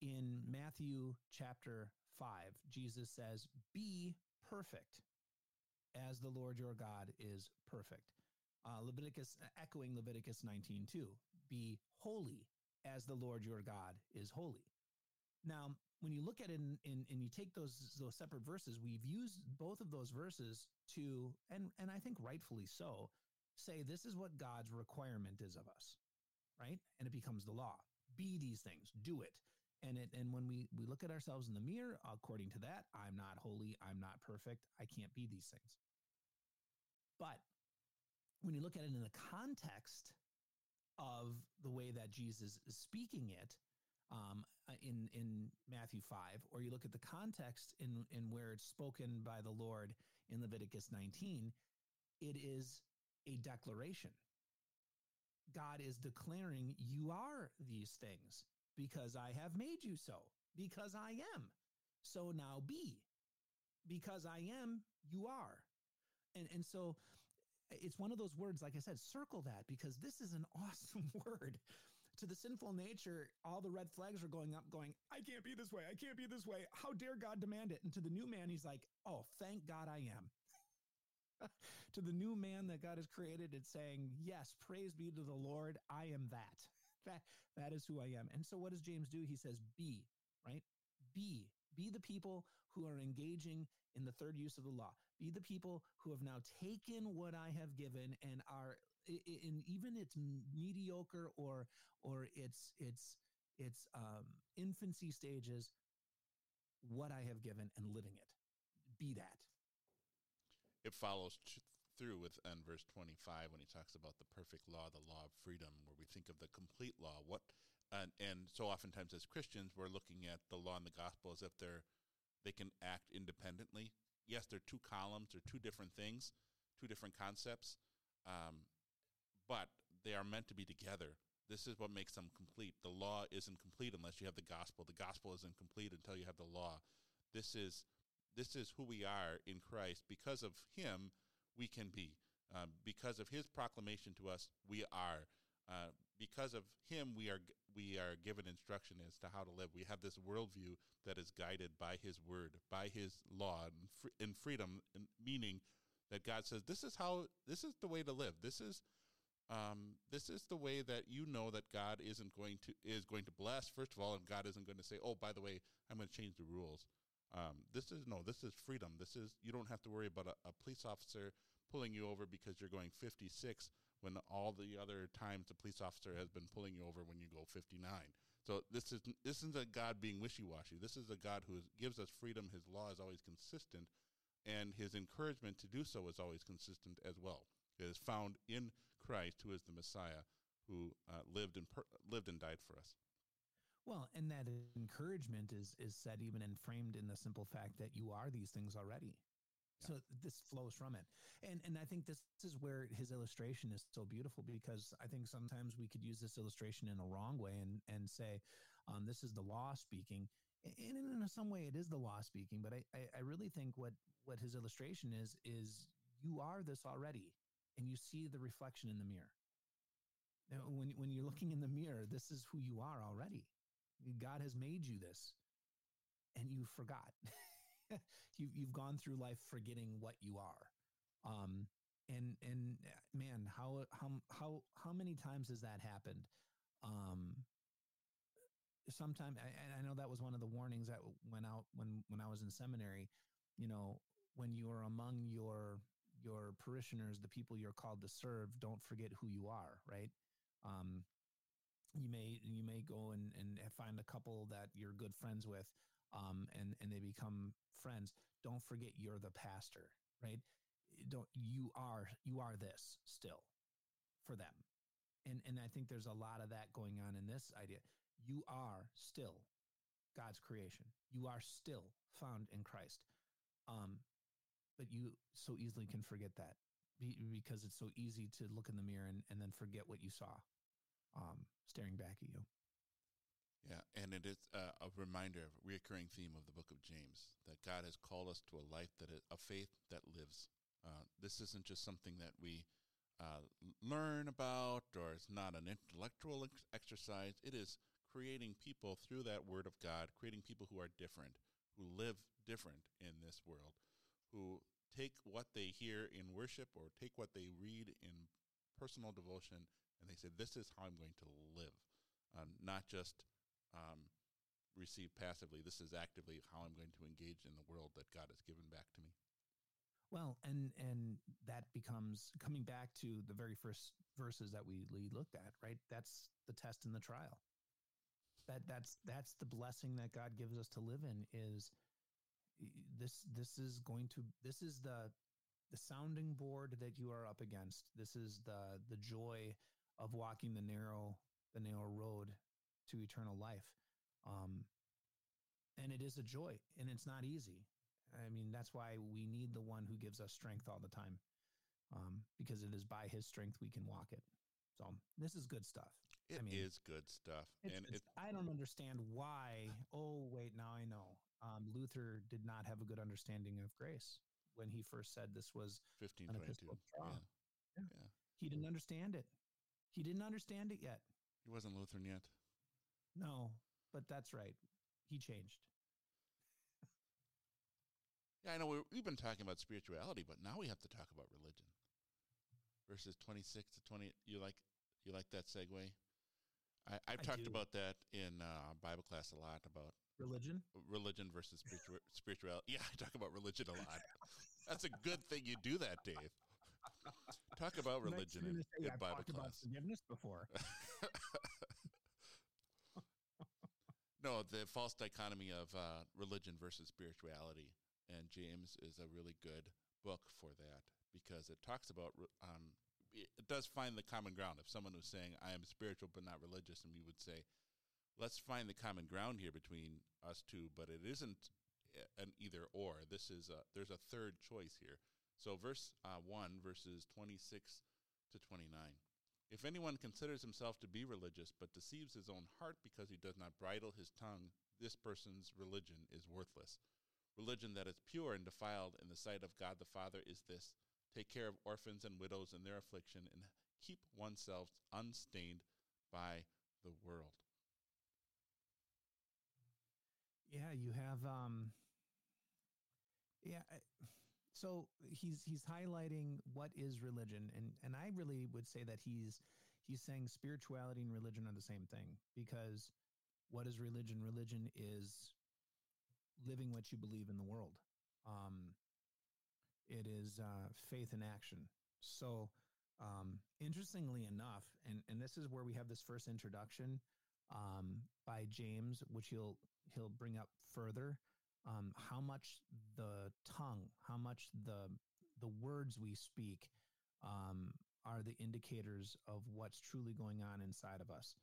in Matthew chapter five, Jesus says, be perfect as the Lord your God is perfect. Uh, Leviticus, echoing Leviticus nineteen two, be holy as the Lord your God is holy. Now, when you look at it and, and, and you take those those separate verses, we've used both of those verses to, and, and I think rightfully so, say this is what God's requirement is of us, right? And it becomes the law. Be these things, do it. And it and when we, we look at ourselves in the mirror, according to that, I'm not holy, I'm not perfect, I can't be these things. But when you look at it in the context of the way that Jesus is speaking it, Um, in in Matthew five, or you look at the context in, in where it's spoken by the Lord in Leviticus nineteen, it is a declaration. God is declaring you are these things because I have made you so, because I am. So now be, because I am, you are. And, and so it's one of those words, like I said, circle that, because this is an awesome word. To the sinful nature, all the red flags are going up, going, I can't be this way. I can't be this way. How dare God demand it? And to the new man, he's like, oh, thank God I am. To the new man that God has created, it's saying, yes, praise be to the Lord. I am that. that. That is who I am. And so what does James do? He says, be, right? Be. Be the people who are engaging in the third use of the law. Be the people who have now taken what I have given and are and even its mediocre or or its its its um, infancy stages, what I have given and living it, be that. It follows th- through with in verse twenty-five when he talks about the perfect law, the law of freedom, where we think of the complete law. What and, and so oftentimes as Christians, we're looking at the law and the gospel as if they're they can act independently. Yes, they're two columns, they're two different things, two different concepts, um, but they are meant to be together. This is what makes them complete. The law isn't complete unless you have the gospel. The gospel isn't complete until you have the law. This is this is who we are in Christ. Because of him, we can be. Uh, because of his proclamation to us, we are. Uh, because of him, we are we are given instruction as to how to live. We have this worldview that is guided by his word, by his law, and, fr- and freedom, and meaning that God says, this is how, this is the way to live. This is um, this is the way that you know that God isn't going to is going to bless, first of all, and God isn't going to say, oh, by the way, I'm going to change the rules. Um, this is, no, this is freedom. This is, you don't have to worry about a, a police officer pulling you over because you're going fifty-six when all the other times the police officer has been pulling you over when you go fifty-nine. So this isn't, this isn't a God being wishy-washy. This is a God who gives us freedom. His law is always consistent, and his encouragement to do so is always consistent as well. It is found in Christ, who is the Messiah, who uh, lived and per- lived and died for us. Well, and that encouragement is is said even and framed in the simple fact that you are these things already. Yeah. So this flows from it. And and I think this is where his illustration is so beautiful, because I think sometimes we could use this illustration in a wrong way and, and say, um, this is the law speaking. And in some way it is the law speaking, but I, I really think what, what his illustration is, is you are this already, and you see the reflection in the mirror. Now, when when you're looking in the mirror, this is who you are already. God has made you this, and you forgot. you, you've gone through life forgetting what you are. Um, and and man, how how how how many times has that happened? Um, sometimes, I, I know that was one of the warnings that went out when when I was in seminary. You know, when you are among your your parishioners, the people you're called to serve, don't forget who you are. Right. Um, You may you may go and, and find a couple that you're good friends with, um, and and they become friends. Don't forget you're the pastor, right? Don't you are you are this still for them, and and I think there's a lot of that going on in this idea. You are still God's creation. You are still found in Christ, um, but you so easily can forget that because it's so easy to look in the mirror and, and then forget what you saw. Um, staring back at you. Yeah, and it is uh, a reminder of a reoccurring theme of the book of James, that God has called us to a life that is a faith that lives. Uh, this isn't just something that we uh, learn about, or it's not an intellectual ex- exercise. It is creating people through that word of God, creating people who are different, who live different in this world, who take what they hear in worship or take what they read in personal devotion, and they said, this is how I'm going to live, um, not just um, receive passively. This is actively how I'm going to engage in the world that God has given back to me. Well, and and that becomes coming back to the very first verses that we looked at, right? That's the test and the trial. That that's that's the blessing that God gives us to live in. Is this this is going to this is the the sounding board that you are up against. This is the the joy of walking the narrow, the narrow road to eternal life. Um, and it is a joy, and it's not easy. I mean, that's why we need the one who gives us strength all the time, um, because it is by his strength we can walk it. So this is good stuff. It I mean, is good stuff. It's, and it's, it's, I don't understand why. Oh, wait, now I know. Um, Luther did not have a good understanding of grace when he first said this was fifteen twenty-two. Yeah. Yeah. Yeah. He didn't understand it. He didn't understand it yet. He wasn't Lutheran yet. No, but that's right. He changed. Yeah, I know we've been talking about spirituality, but now we have to talk about religion. Verses twenty-six to twenty. You like you like that segue? I, I've I talked do. about that in uh, Bible class a lot about religion, religion versus spiritual, spirituality. Yeah, I talk about religion a lot. That's a good thing you do that, Dave. Talk about religion and, say, and I've Bible talked class. About forgiveness before. No, the false dichotomy of uh, religion versus spirituality, and James is a really good book for that because it talks about um, it does find the common ground. If someone was saying I am spiritual but not religious, and we would say, let's find the common ground here between us two. But it isn't an either or. This is a, there's a third choice here. So verse uh, one, verses twenty-six to twenty-nine. If anyone considers himself to be religious but deceives his own heart because he does not bridle his tongue, this person's religion is worthless. Religion that is pure and defiled in the sight of God the Father is this: take care of orphans and widows in their affliction and keep oneself unstained by the world. Yeah, you have um yeah I, so he's he's highlighting what is religion, and and I really would say that he's he's saying spirituality and religion are the same thing, because what is religion? Religion is living what you believe in the world. Um it is uh faith in action. So um interestingly enough, and and this is where we have this first introduction um by James, which he'll he'll bring up further, um, how much the tongue, how much the the words we speak um, are the indicators of what's truly going on inside of us.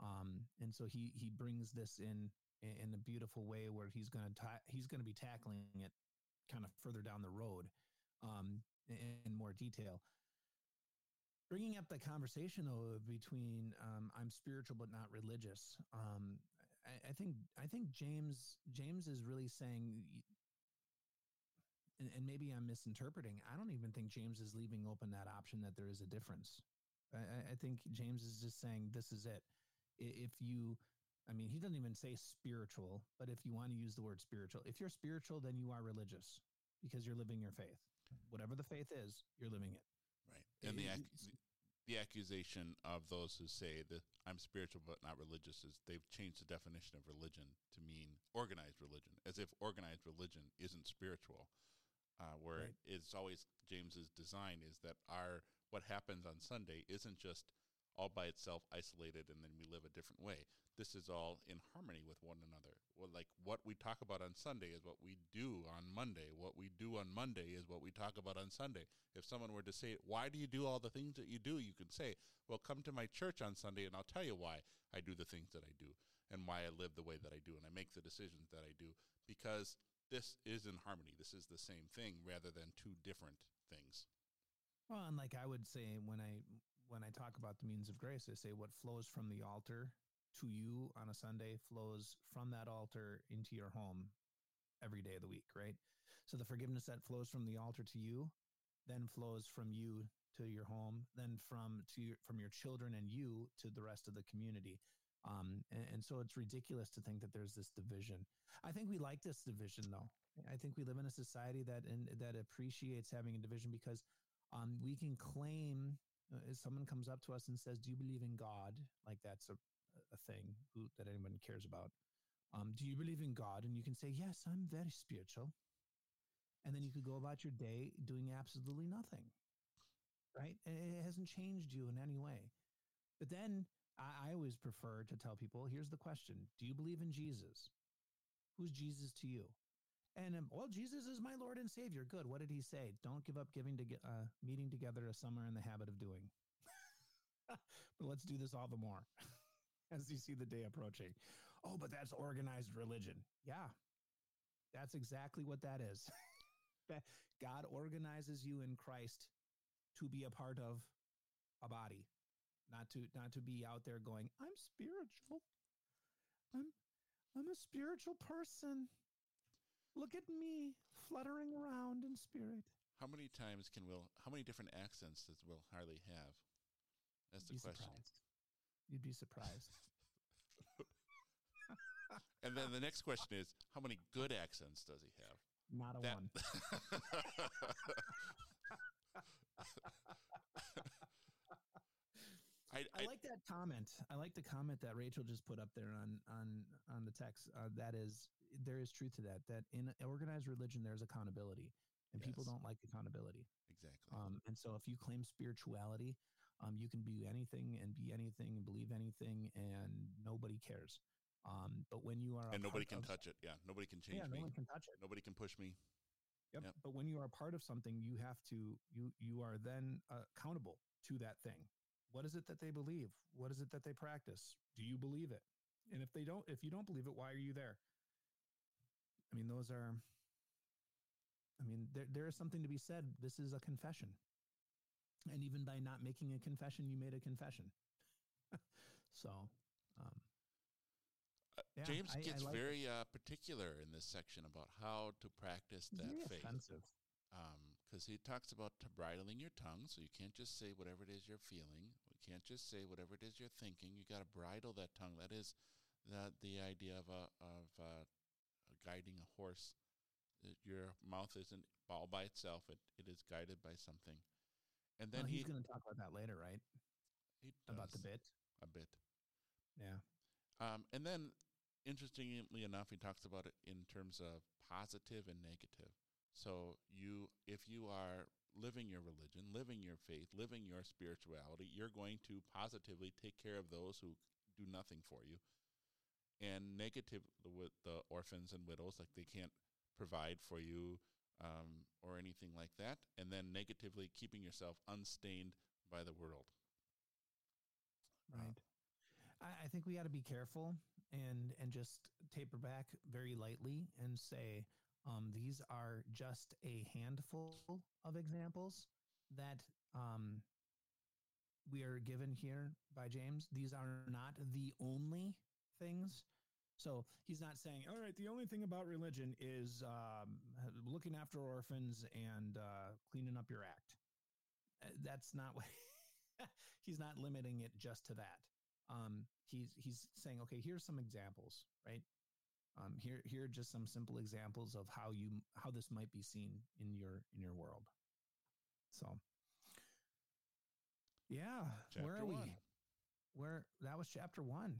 Um, and so he he brings this in in a beautiful way where he's going to ta- he's going to be tackling it kind of further down the road um, in, in more detail. Bringing up the conversation though between um, I'm spiritual but not religious, um, I, I think I think James James is really saying, and, and maybe I'm misinterpreting. I don't even think James is leaving open that option that there is a difference. I, I think James is just saying this is it. If you, I mean, he doesn't even say spiritual, but if you want to use the word spiritual, if you're spiritual, then you are religious because you're living your faith. Whatever the faith is, you're living it. Right, and the ac- the accusation of those who say that I'm spiritual but not religious is they've changed the definition of religion to mean organized religion, as if organized religion isn't spiritual. Uh, where right. It's always James's design is that our what happens on Sunday isn't just all by itself, isolated, and then we live a different way. This is all in harmony with one another. Well, like what we talk about on Sunday is what we do on Monday. What we do on Monday is what we talk about on Sunday. If someone were to say, why do you do all the things that you do? You can say, well, come to my church on Sunday, and I'll tell you why I do the things that I do and why I live the way that I do and I make the decisions that I do, because this is in harmony. This is the same thing rather than two different things. Well, and like I would say when I when I talk about the means of grace, I say what flows from the altar to you on a Sunday flows from that altar into your home every day of the week, right? So the forgiveness that flows from the altar to you then flows from you to your home, then from to your, from your children and you to the rest of the community. Um, and, and so it's ridiculous to think that there's this division. I think we like this division, though. I think we live in a society that in, that appreciates having a division because um, we can claim. If someone comes up to us and says, do you believe in God? Like that's a, a thing who, that anyone cares about. Um, do you believe in God? And you can say, yes, I'm very spiritual. And then you could go about your day doing absolutely nothing, right? And it hasn't changed you in any way. But then I, I always prefer to tell people, here's the question. Do you believe in Jesus? Who's Jesus to you? And, um, well, Jesus is my Lord and Savior. Good. What did he say? Don't give up giving to get, uh, meeting together as some are in the habit of doing. But let's do this all the more as you see the day approaching. Oh, but that's organized religion. Yeah, that's exactly what that is. That God organizes you in Christ to be a part of a body, not to not to be out there going, I'm spiritual. I'm I'm a spiritual person. Look at me fluttering around in spirit. How many times can Will? How many different accents does Will Harley have? That's You'd the question. Surprised. You'd be surprised. And then the next question is, how many good accents does he have? Not a that- one. I, I, I like that comment. I like the comment that Rachel just put up there on on on the text. Uh, that is, there is truth to that. That in organized religion, there's accountability, and yes. people don't like accountability. Exactly. Um, and so if you claim spirituality, um, you can be anything and be anything and believe anything, and nobody cares. Um, but when you are, and nobody can of, touch it. Yeah. Nobody can change yeah, me. No one can touch it. Nobody can push me. Yep. yep. But when you are a part of something, you have to, you, you are then uh, accountable to that thing. What is it that they believe? What is it that they practice? Do you believe it? And if they don't, if you don't believe it, why are you there? I mean, those are, I mean, there, there is something to be said. This is a confession. And even by not making a confession, you made a confession. so, um, yeah, James I, gets I like very uh, particular in this section about how to practice that faith. Offensive. Um, because he talks about bridling your tongue, so you can't just say whatever it is you're feeling. You can't just say whatever it is you're thinking. You got to bridle that tongue. That is the the idea of a of a, a guiding a horse. Your mouth isn't all by itself; it it is guided by something. And then well, he's he, going to talk about that later, right? He does, about the bit, a bit, yeah. Um, and then, interestingly enough, he talks about it in terms of positive and negative. So you, if you are living your religion, living your faith, living your spirituality, you're going to positively take care of those who do nothing for you, and negative the, the orphans and widows, like they can't provide for you um, or anything like that, and then negatively keeping yourself unstained by the world. Right. I, I think we got to be careful and and just taper back very lightly and say, Um, these are just a handful of examples that um, we are given here by James. These are not the only things. So he's not saying, all right, the only thing about religion is um, looking after orphans and uh, cleaning up your act. That's not what he's not limiting it just to that. Um, he's he's saying, okay, here's some examples, right? Um, here, here are just some simple examples of how you how this might be seen in your in your world. So, yeah, chapter where are one. we? Where that was chapter one,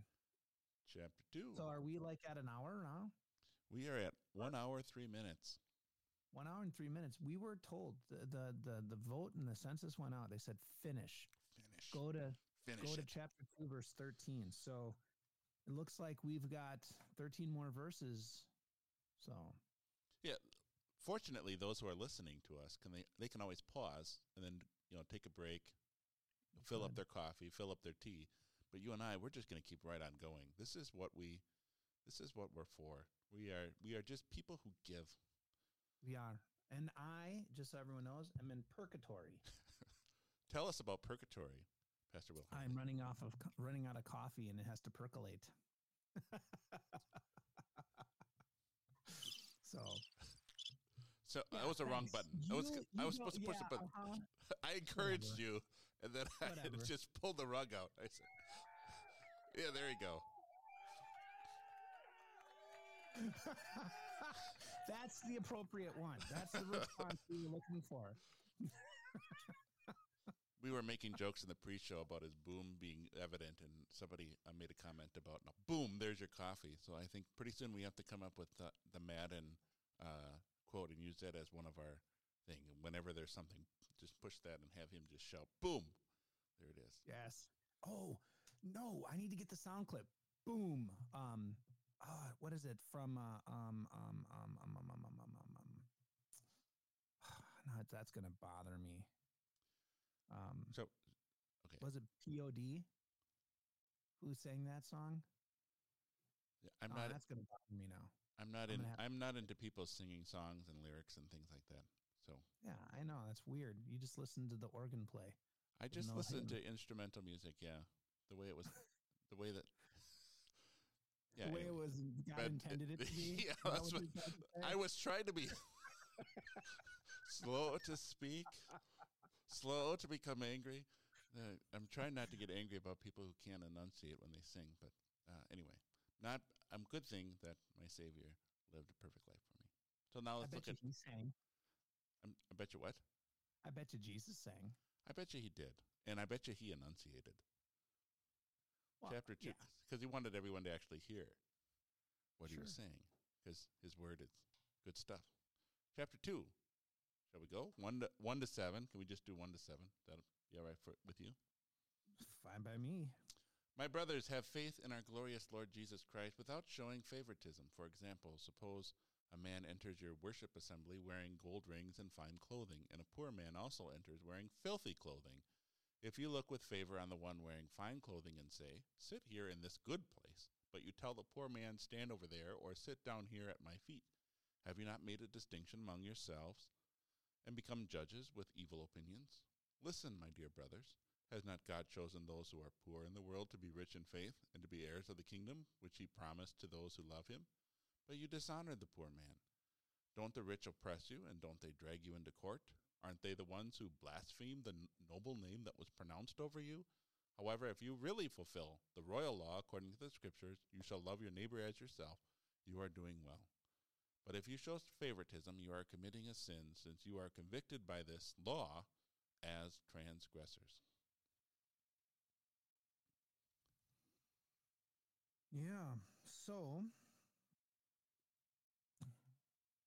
chapter two. So, are we like at an hour now? We are at one hour three minutes. One hour and three minutes. We were told the the the, the vote and the census went out. They said finish, finish. Go to finish go it. to chapter two, verse thirteen. So. It looks like we've got thirteen more verses, so. Yeah, fortunately, those who are listening to us, can they they can always pause and then, you know, take a break, That's fill good. up their coffee, fill up their tea. But you and I, we're just going to keep right on going. This is what we, this is what we're for. We are we are just people who give. We are. And I, just so everyone knows, am in purgatory. Tell us about purgatory. I'm running off of running out of coffee, and it has to percolate. so, so yeah, that was the wrong button. You, I was I was supposed to push yeah, the button. Uh-huh. I encouraged Whatever. you, and then I Whatever. just pulled the rug out. I said, "Yeah, there you go." That's the appropriate one. That's the response we were looking for. We were making jokes in the pre-show about his boom being evident, and somebody uh, made a comment about, no, boom, there's your coffee. So I think pretty soon we have to come up with the, the Madden uh, quote and use that as one of our thing. And whenever there's something, just push that and have him just shout, boom, there it is. Yes. Oh, no, I need to get the sound clip. Boom. Um, uh, what is it from? Uh, um, um, um, um, um, um, um, um, no, that's going to bother me. Um, so, okay. Was it P O D who sang that song? Yeah, I'm oh, not. That's going to bother me now. I'm not I'm in. I'm not into people singing songs and lyrics and things like that. So. Yeah, I know that's weird. You just listen to the organ play. I just listened to instrumental music. Yeah, the way it was, the way that. Yeah, the way anyway. it was. God but, intended it to be. Yeah, that's what, I was trying to be. Slow to speak, slow to become angry. Uh, I'm trying not to get angry about people who can't enunciate when they sing. But uh, anyway, not. I'm good thing that my Savior lived a perfect life for me. So now let's I bet look you at. He sang. I'm, I bet you what? I bet you Jesus sang. I bet you he did, and I bet you he enunciated. Well, Chapter two, because yeah. he wanted everyone to actually hear what sure. he was saying, because his word is good stuff. Chapter two, There we go. One to, one to seven. Can we just do one to seven? That'll be all right for, with you? Fine by me. My brothers, have faith in our glorious Lord Jesus Christ without showing favoritism. For example, suppose a man enters your worship assembly wearing gold rings and fine clothing, and a poor man also enters wearing filthy clothing. If you look with favor on the one wearing fine clothing and say, "Sit here in this good place," but you tell the poor man, "Stand over there," or "Sit down here at my feet," have you not made a distinction among yourselves and become judges with evil opinions? Listen, my dear brothers. Has not God chosen those who are poor in the world to be rich in faith and to be heirs of the kingdom, which he promised to those who love him? But you dishonored the poor man. Don't the rich oppress you, and don't they drag you into court? Aren't they the ones who blaspheme the noble name that was pronounced over you? However, if you really fulfill the royal law according to the scriptures, you shall love your neighbor as yourself, you are doing well. But if you show favoritism, you are committing a sin, since you are convicted by this law as transgressors. Yeah, so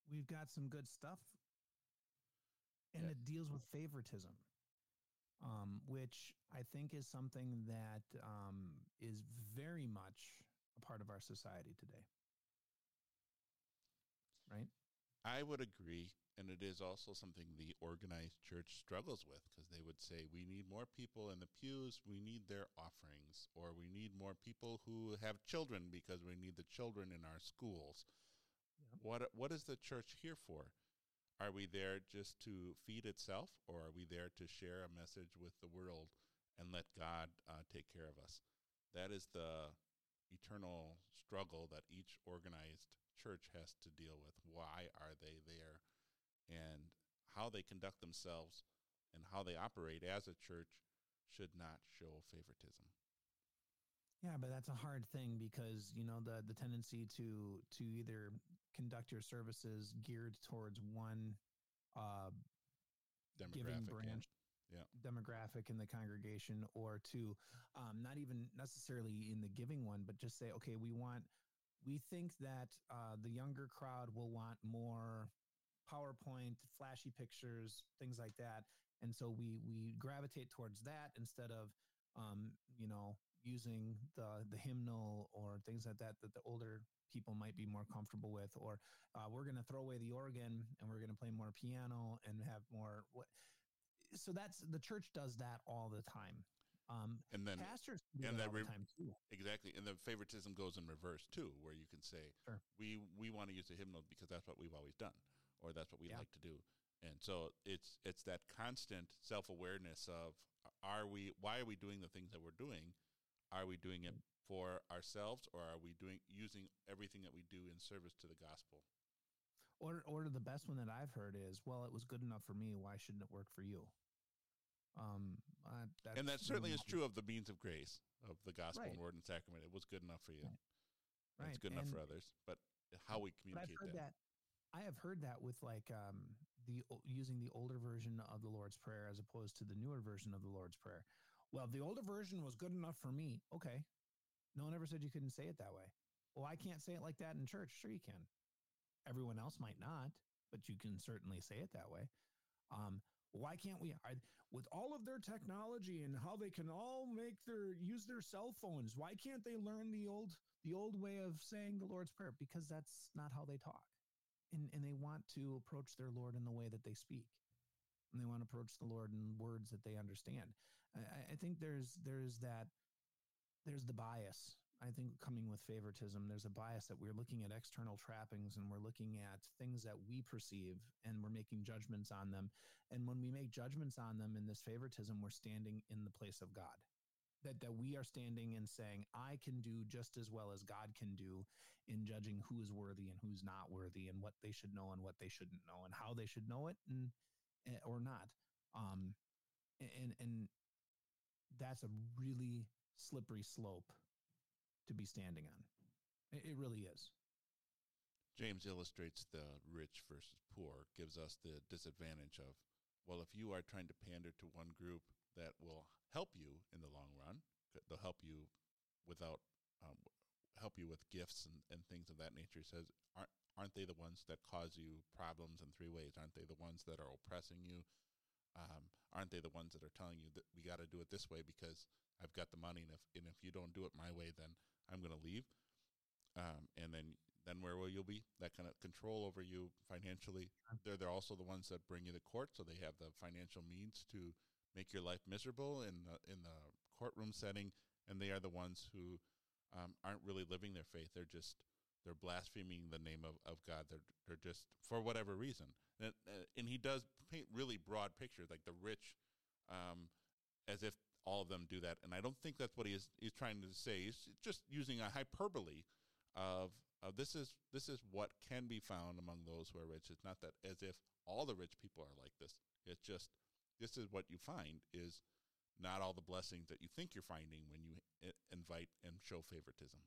we've got some good stuff, and yeah. It deals with favoritism, um, which I think is something that um, is very much a part of our society today, right? I would agree, and it is also something the organized church struggles with, because they would say, we need more people in the pews, we need their offerings, or we need more people who have children because we need the children in our schools. Yeah. What what is the church here for? Are we there just to feed itself, or are we there to share a message with the world and let God uh, take care of us? That is the eternal struggle that each organized church has to deal with. Why are they there, and how they conduct themselves and how they operate as a church should not show favoritism. Yeah, but that's a hard thing, because, you know, the the tendency to to either conduct your services geared towards one uh, giving branch, yeah. demographic in the congregation, or to um, not even necessarily in the giving one, but just say, okay, we want, we think that uh, the younger crowd will want more PowerPoint, flashy pictures, things like that, and so we we gravitate towards that instead of, um, you know. using the the hymnal or things like that that the older people might be more comfortable with, or uh, we're going to throw away the organ and we're going to play more piano and have more what. So that's the church does that all the time, um, and then pastors do and that all re- the time too. Exactly, and the favoritism goes in reverse too, where you can say sure. we we want to use the hymnal because that's what we've always done, or that's what we yeah. like to do, and so it's it's that constant self awareness of are we why are we doing the things that we're doing. Are we doing it for ourselves, or are we doing using everything that we do in service to the gospel? Or, or the best one that I've heard is, "Well, it was good enough for me. Why shouldn't it work for you?" Um, I, that's and that certainly is true of the means of grace of the gospel, right. And word and sacrament. It was good enough for you. Right. Right. It's good and, enough for others. But how we communicate that. that. I have heard that with like um, the using the older version of the Lord's Prayer as opposed to the newer version of the Lord's Prayer. Well, the older version was good enough for me. Okay. No one ever said you couldn't say it that way. Well, I can't say it like that in church. Sure you can. Everyone else might not, but you can certainly say it that way. Um, why can't we? I, with all of their technology and how they can all make their use their cell phones, why can't they learn the old the old way of saying the Lord's Prayer? Because that's not how they talk. And and they want to approach their Lord in the way that they speak. And they want to approach the Lord in words that they understand. I, I think there's there's that there's the bias. I think coming with favoritism, there's a bias that we're looking at external trappings and we're looking at things that we perceive and we're making judgments on them. And when we make judgments on them in this favoritism, we're standing in the place of God. That that we are standing and saying, I can do just as well as God can do in judging who is worthy and who's not worthy and what they should know and what they shouldn't know and how they should know it. And or not. Um, and, and that's a really slippery slope to be standing on. It really is. James illustrates the rich versus poor, gives us the disadvantage of, well, if you are trying to pander to one group that will help you in the long run, they'll help you without um, help you with gifts and, and things of that nature, says, aren't, aren't they the ones that cause you problems in three ways? Aren't they the ones that are oppressing you? Um, aren't they the ones that are telling you that we got to do it this way because I've got the money, and if, and if you don't do it my way, then I'm going to leave. Um, and then, then where will you be? That kind of control over you financially. They're, they're also the ones that bring you to court, so they have the financial means to make your life miserable in the, in the courtroom setting, and they are the ones who um, aren't really living their faith. They're just, they're blaspheming the name of, of God. They're, they're just, for whatever reason. And, uh, and he does paint really broad pictures, like the rich, um, as if all of them do that. And I don't think that's what he is, he's trying to say. He's just using a hyperbole of, of this is this is what can be found among those who are rich. It's not that as if all the rich people are like this. It's just this is what you find is not all the blessings that you think you're finding when you invite and show favoritism.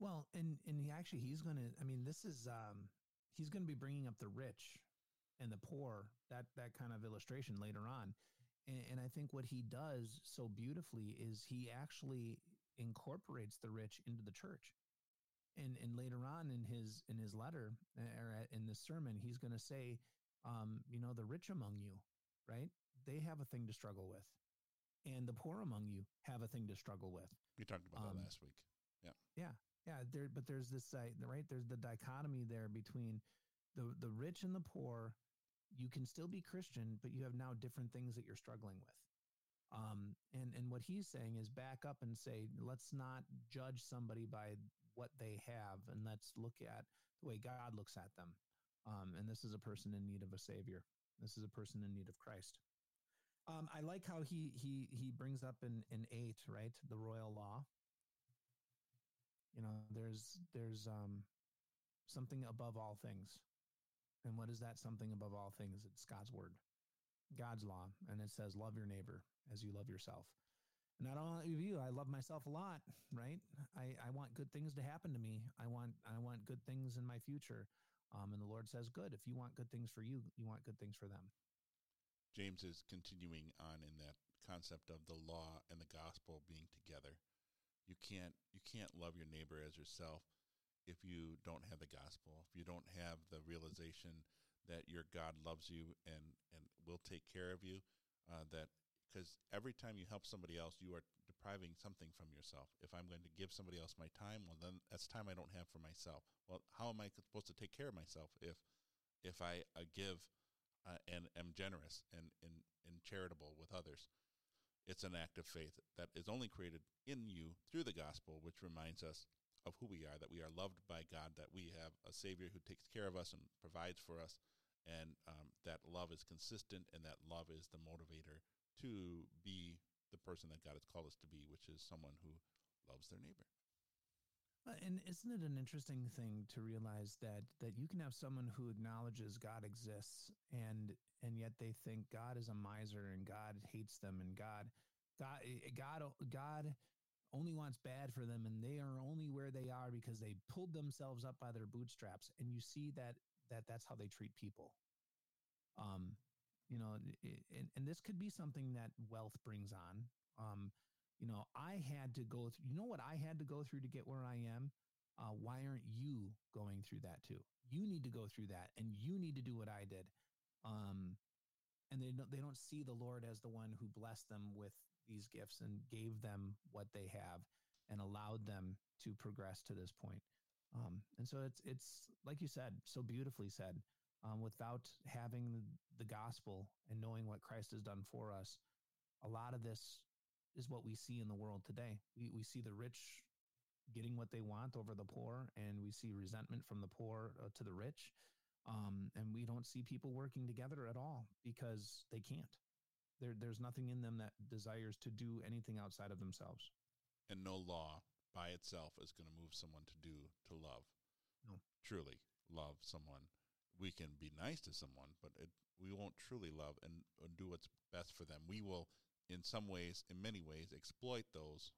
Well, and and he actually he's going to. I mean, this is um, he's going to be bringing up the rich and the poor. That that kind of illustration later on. And I think what he does so beautifully is he actually incorporates the rich into the church. And and later on in his in his letter, or in this sermon, he's going to say, um, you know, the rich among you, right? They have a thing to struggle with. And the poor among you have a thing to struggle with. We talked about um, that last week. Yeah. Yeah. Yeah. There, but there's this, uh, right, there's the dichotomy there between the the rich and the poor. You can still be Christian, but you have now different things that you're struggling with. Um, and, and what he's saying is back up and say, let's not judge somebody by what they have, and let's look at the way God looks at them. Um, and this is a person in need of a savior. This is a person in need of Christ. Um, I like how he he he brings up in, in eight, right, the royal law. You know, there's there's um, something above all things. And what is that something above all things? It's God's word, God's law. And it says, love your neighbor as you love yourself. And I don't love you. I love myself a lot, right? I, I want good things to happen to me. I want I want good things in my future. Um, and the Lord says, good. If you want good things for you, you want good things for them. James is continuing on in that concept of the law and the gospel being together. You can't you can't love your neighbor as yourself if you don't have the gospel, if you don't have the realization that your God loves you and, and will take care of you, uh, that because every time you help somebody else, you are depriving something from yourself. If I'm going to give somebody else my time, well, then that's time I don't have for myself. Well, how am I supposed to take care of myself if if I uh, give uh, and am generous and, and, and charitable with others? It's an act of faith that is only created in you through the gospel, which reminds us of who we are, that we are loved by God, that we have a Savior who takes care of us and provides for us, and um, that love is consistent, and that love is the motivator to be the person that God has called us to be, which is someone who loves their neighbor. And isn't it an interesting thing to realize that that you can have someone who acknowledges God exists, and and yet they think God is a miser and God hates them and God God God God. only wants bad for them, and they are only where they are because they pulled themselves up by their bootstraps. And you see that that that's how they treat people. Um, you know, and, and this could be something that wealth brings on. Um, you know, I had to go through, you know what I had to go through to get where I am? Uh, why aren't you going through that too? You need to go through that, and you need to do what I did. Um, and they don't, they don't see the Lord as the one who blessed them with these gifts and gave them what they have and allowed them to progress to this point. Um, and so it's, it's like you said, so beautifully said, um, without having the, the gospel and knowing what Christ has done for us. A lot of this is what we see in the world today. We, we see the rich getting what they want over the poor, and we see resentment from the poor uh, to the rich. Um, and we don't see people working together at all because they can't. There, there's nothing in them that desires to do anything outside of themselves. And no law by itself is going to move someone to do, to love. No. Truly love someone. We can be nice to someone, but it, we won't truly love and, and do what's best for them. We will, in some ways, in many ways, exploit those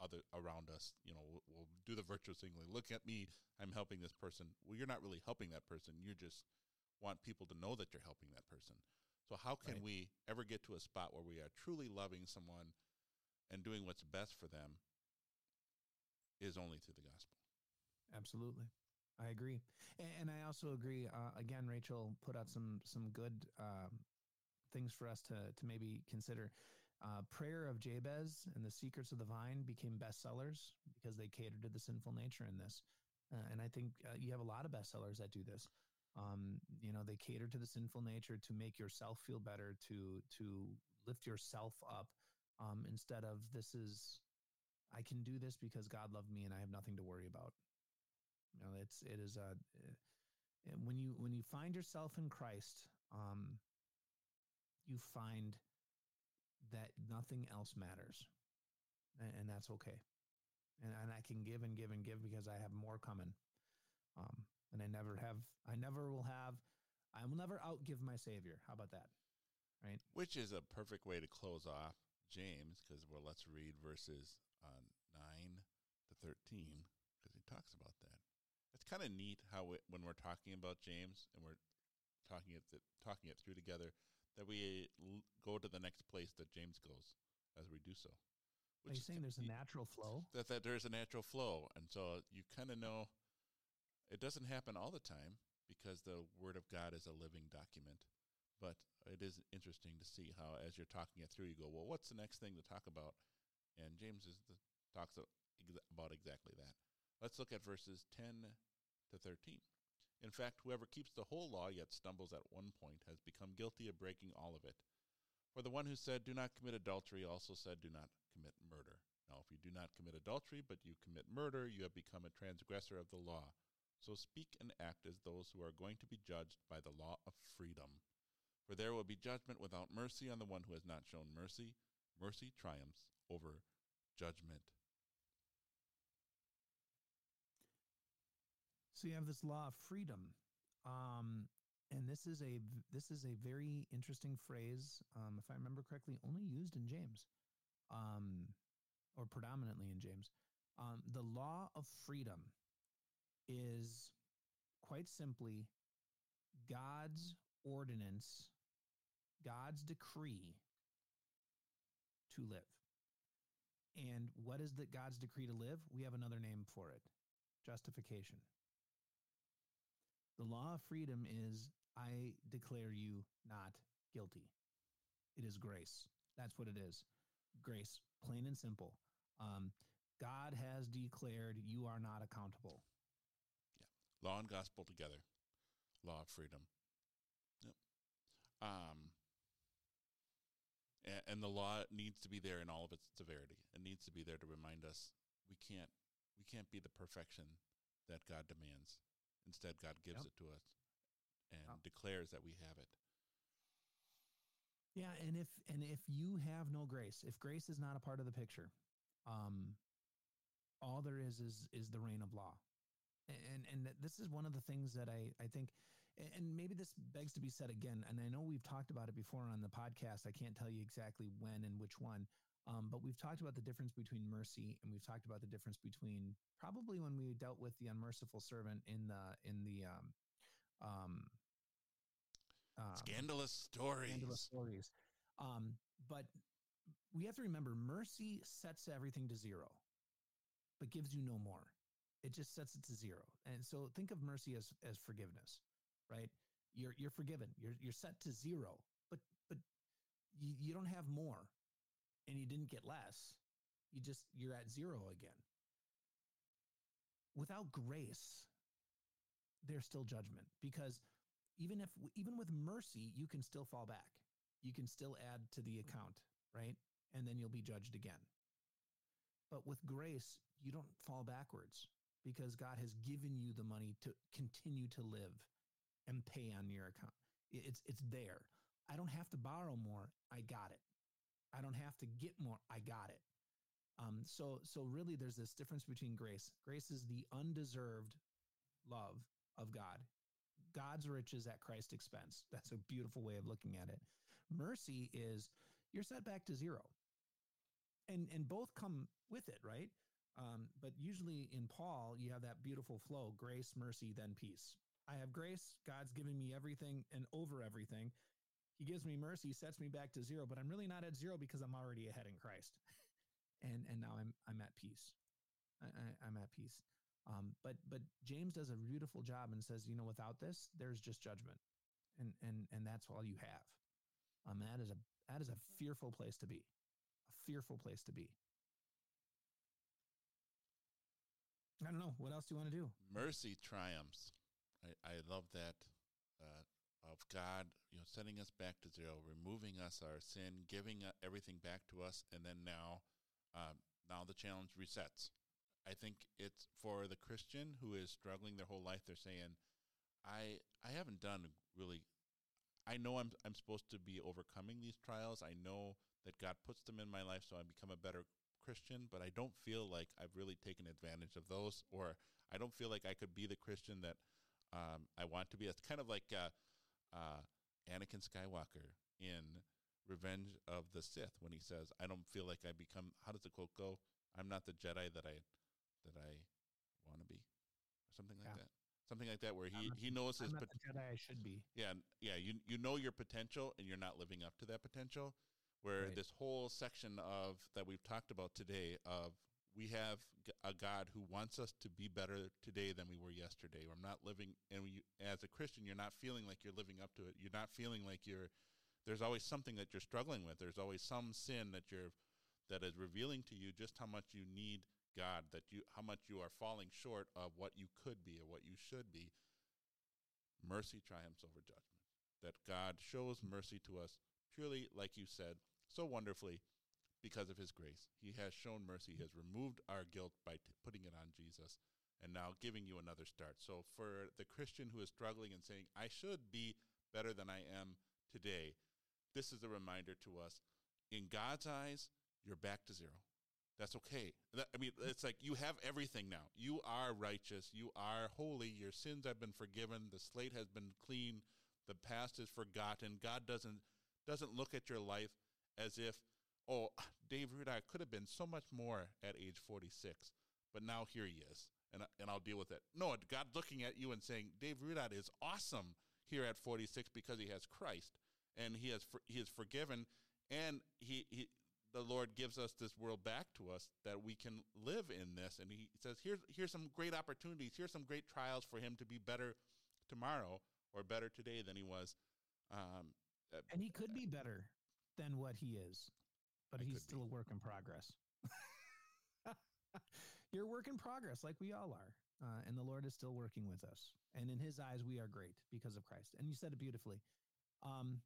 other around us. You know, we'll, we'll do the virtuous thing. Like, look at me, I'm helping this person. Well, you're not really helping that person. You just want people to know that you're helping that person. So how can right. we ever get to a spot where we are truly loving someone and doing what's best for them is only through the gospel. Absolutely. I agree. And, and I also agree. Uh, again, Rachel put out some some good um, things for us to to maybe consider. Uh, Prayer of Jabez and the Secrets of the Vine became bestsellers because they catered to the sinful nature in this. Uh, and I think uh, you have a lot of bestsellers that do this. Um, you know, they cater to the sinful nature to make yourself feel better, to to lift yourself up, um, instead of this is, I can do this because God loved me and I have nothing to worry about. You know, it's, it is a, when you, when you find yourself in Christ, um, you find that nothing else matters, and, and that's okay. And, and I can give and give and give because I have more coming. Um, and I never have, I never will have, I will never outgive my Savior. How about that? Right. Which is a perfect way to close off James, because well, let's read verses uh, nine to thirteen, because he talks about that. It's kind of neat how it, when we're talking about James and we're talking it talking it through together, that we go to the next place that James goes as we do so. Which Are you saying there's a natural flow? That, that there's a natural flow, and so you kind of know it doesn't happen all the time because the Word of God is a living document. But it is interesting to see how, as you're talking it through, you go, well, what's the next thing to talk about? And James is the, talks about exactly that. Let's look at verses ten to thirteen. In fact, whoever keeps the whole law yet stumbles at one point has become guilty of breaking all of it. For the one who said, do not commit adultery, also said, do not commit murder. Now, if you do not commit adultery, but you commit murder, you have become a transgressor of the law. So speak and act as those who are going to be judged by the law of freedom. For there will be judgment without mercy on the one who has not shown mercy. Mercy triumphs over judgment. So you have this law of freedom, um, and this is a this is a very interesting phrase, um, if I remember correctly, only used in James, um, or predominantly in James. Um, the law of freedom is quite simply God's ordinance, God's decree to live. And what is that God's decree to live? We have another name for it: justification. The law of freedom is, I declare you not guilty. It is grace. That's what it is. Grace, plain and simple. Um, God has declared you are not accountable. Yeah. Law and gospel together. Law of freedom. Yep. Um, and, and the law needs to be there in all of its severity. It needs to be there to remind us we can't we can't be the perfection that God demands. Instead, God gives yep. it to us and oh. declares that we have it. Yeah, and if and if you have no grace, if grace is not a part of the picture, um, all there is is is the reign of law. And and this is one of the things that I, I think, and maybe this begs to be said again, and I know we've talked about it before on the podcast. I can't tell you exactly when and which one, um, but we've talked about the difference between mercy, and we've talked about the difference between, probably when we dealt with the unmerciful servant in the in the um, um, um, scandalous stories. Scandalous stories. Um, but we have to remember, mercy sets everything to zero, but gives you no more. It just sets it to zero. And so think of mercy as, as forgiveness, right? You're, you're forgiven. You're, you're set to zero, but, but you, you don't have more, and you didn't get less. You just, you're at zero again. Without grace, there's still judgment, because even if, even with mercy, you can still fall back. You can still add to the account, right? And then you'll be judged again. But with grace, you don't fall backwards, because God has given you the money to continue to live and pay on your account. It's it's there. I don't have to borrow more. I got it. I don't have to get more. I got it. Um, so so really, there's this difference between grace. Grace is the undeserved love of God. God's riches at Christ's expense. That's a beautiful way of looking at it. Mercy is you're set back to zero. And and both come with it, right? Um, but usually in Paul, you have that beautiful flow: grace, mercy, then peace. I have grace. God's given me everything and over everything. He gives me mercy, sets me back to zero, but I'm really not at zero because I'm already ahead in Christ. and and now I'm I'm at peace. I, I'm at peace. Um, but but James does a beautiful job and says, you know, without this, there's just judgment, and and and that's all you have. Um, and that is a that is a fearful place to be, a fearful place to be. I don't know. What else do you want to do? Mercy triumphs. I, I love that uh, of God, you know, sending us back to zero, removing us our sin, giving everything back to us, and then now, uh, now the challenge resets. I think it's for the Christian who is struggling their whole life. They're saying, "I I haven't done really. I know I'm I'm supposed to be overcoming these trials. I know that God puts them in my life, so I become a better Christian. But I don't feel like I've really taken advantage of those, or I don't feel like I could be the Christian that um, I want to be." It's kind of like uh, uh, Anakin Skywalker in Revenge of the Sith when he says, "I don't feel like I become." How does the quote go? I'm not the Jedi that I. that I want to be, or something like yeah. that. Something like that, where he, not, he knows I'm his potential. I should be. Yeah. Yeah. You, you know your potential and you're not living up to that potential, where right. this whole section of that we've talked about today of, we have a God who wants us to be better today than we were yesterday. Or I'm not living. And we, as a Christian, you're not feeling like you're living up to it. You're not feeling like you're, there's always something that you're struggling with. There's always some sin that you're, that is revealing to you just how much you need God, that you, how much you are falling short of what you could be or what you should be. Mercy triumphs over judgment. That God shows mercy to us purely, like you said, so wonderfully, because of his grace. He has shown mercy. He has removed our guilt by t- putting it on Jesus and now giving you another start. So for the Christian who is struggling and saying, I should be better than I am today, this is a reminder to us, in God's eyes, you're back to zero. That's okay. I mean, it's like you have everything now. You are righteous. You are holy. Your sins have been forgiven. The slate has been clean. The past is forgotten. God doesn't doesn't look at your life as if, oh, Dave Rudock could have been so much more at age forty-six, but now here he is, and, and I'll deal with it. No, God looking at you and saying, Dave Rudock is awesome here at forty-six because he has Christ, and he has he is forgiven, and he he. The Lord gives us this world back to us that we can live in this. And he says, here's, here's some great opportunities. Here's some great trials for him to be better tomorrow or better today than he was. Um, and he could be better than what he is, but I he's still be. a work in progress. You're a work in progress like we all are. Uh, and the Lord is still working with us. And in his eyes, we are great because of Christ. And you said it beautifully. Um,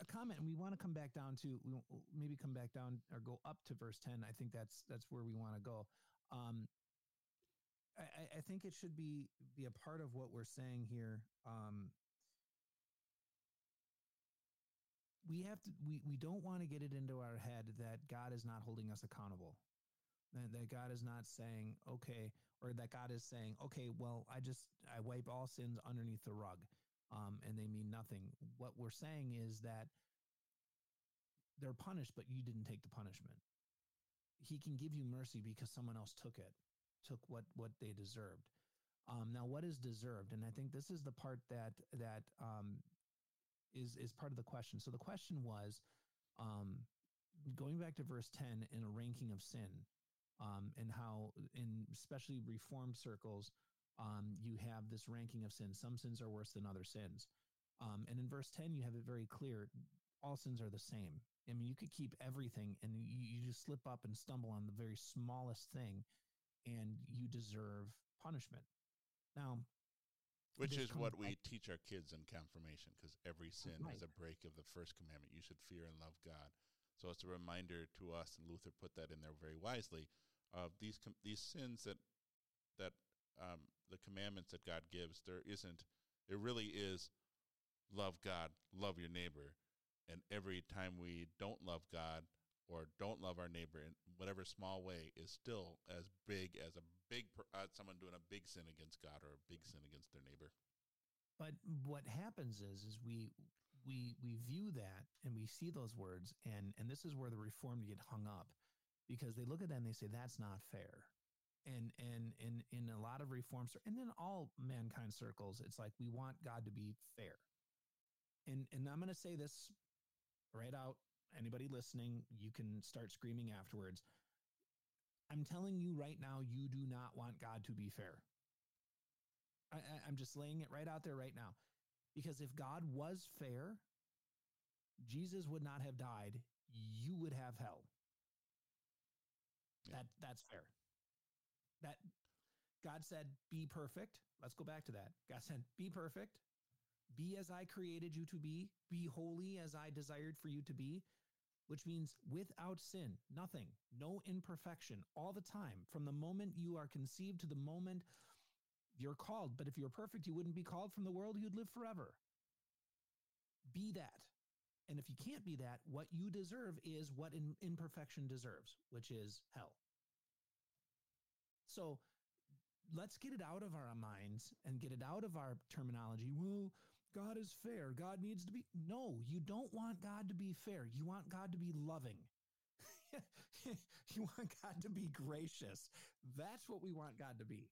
A comment, and we want to come back down to we maybe come back down or go up to verse ten. I think that's that's where we want to go. Um, I, I think it should be be a part of what we're saying here. Um, we have to we we don't want to get it into our head that God is not holding us accountable, that that God is not saying okay, or that God is saying okay. Well, I just I wipe all sins underneath the rug. Um, and they mean nothing. What we're saying is that they're punished, but you didn't take the punishment. He can give you mercy because someone else took it, took what what they deserved. Um, now, what is deserved? And I think this is the part that that um, is is part of the question. So the question was, um, going back to verse ten in a ranking of sin, um, and how in especially Reformed circles, Um, you have this ranking of sins. Some sins are worse than other sins. Um, and in verse ten, you have it very clear. All sins are the same. I mean, you could keep everything and you, you just slip up and stumble on the very smallest thing and you deserve punishment. Now, which is what we back. teach our kids in confirmation, because every sin right. is a break of the first commandment. You should fear and love God. So it's a reminder to us, and Luther put that in there very wisely, of these, these sins that, that, Um, the commandments that God gives, there isn't, it really is love God, love your neighbor. And every time we don't love God or don't love our neighbor in whatever small way is still as big as a big, uh, someone doing a big sin against God or a big sin against their neighbor. But what happens is, is we, we, we view that and we see those words. And, and this is where the Reformed get hung up, because they look at that and they say, that's not fair. And and in in a lot of reforms, and then all mankind circles, it's like we want God to be fair. And and I'm going to say this right out. Anybody listening, you can start screaming afterwards. I'm telling you right now, you do not want God to be fair. I, I, I'm just laying it right out there right now. Because if God was fair, Jesus would not have died. You would have hell. Yeah. That that's fair. That God said, be perfect. Let's go back to that. God said, be perfect. Be as I created you to be. Be holy as I desired for you to be, which means without sin, nothing, no imperfection all the time from the moment you are conceived to the moment you're called. But if you're perfect, you wouldn't be called from the world. You'd live forever. Be that. And if you can't be that, what you deserve is what in, imperfection deserves, which is hell. So let's get it out of our minds and get it out of our terminology. Well, God is fair. God needs to be. No, you don't want God to be fair. You want God to be loving. You want God to be gracious. That's what we want God to be.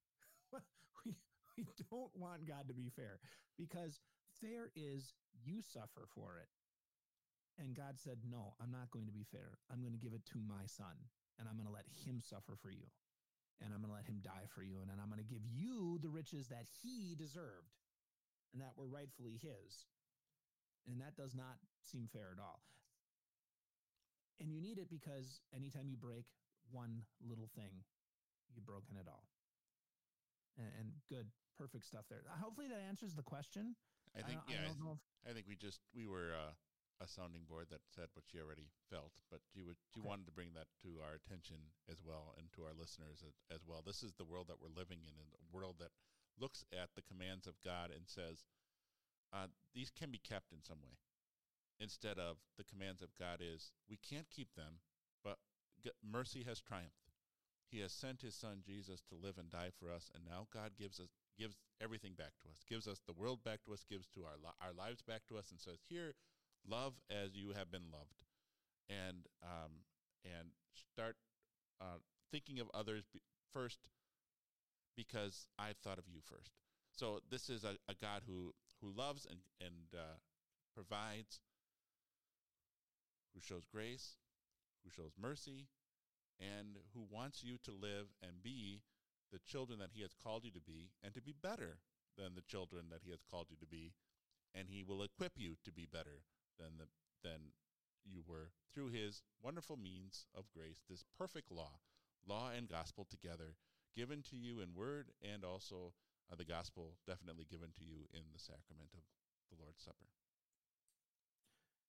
we, we don't want God to be fair, because fair is you suffer for it. And God said, no, I'm not going to be fair. I'm going to give it to my son, and I'm going to let him suffer for you. And I'm going to let him die for you. And then I'm going to give you the riches that he deserved and that were rightfully his. And that does not seem fair at all. And you need it, because anytime you break one little thing, you've broken it all. And, and good, perfect stuff there. Hopefully that answers the question. I think, I, yeah, I, don't know if- I think we just, we were uh, a sounding board that said what she already felt, but she would, she okay. wanted to bring that to our attention as well, and to our listeners as, as well. This is the world that we're living in, and a world that looks at the commands of God and says, uh, these can be kept in some way. Instead of the commands of God is, we can't keep them, but g- mercy has triumphed. He has sent his son Jesus to live and die for us, and now God gives us gives everything back to us, gives us the world back to us, gives to our li- our lives back to us, and says, here, love as you have been loved. And um, and start uh, thinking of others be- first, because I've thought of you first. So this is a, a God who, who loves and, and uh, provides, who shows grace, who shows mercy, and who wants you to live and be the children that he has called you to be, and to be better than the children that he has called you to be. And he will equip you to be better than the than you were through his wonderful means of grace, this perfect law, law and gospel together, given to you in word, and also uh, the gospel definitely given to you in the sacrament of the Lord's Supper.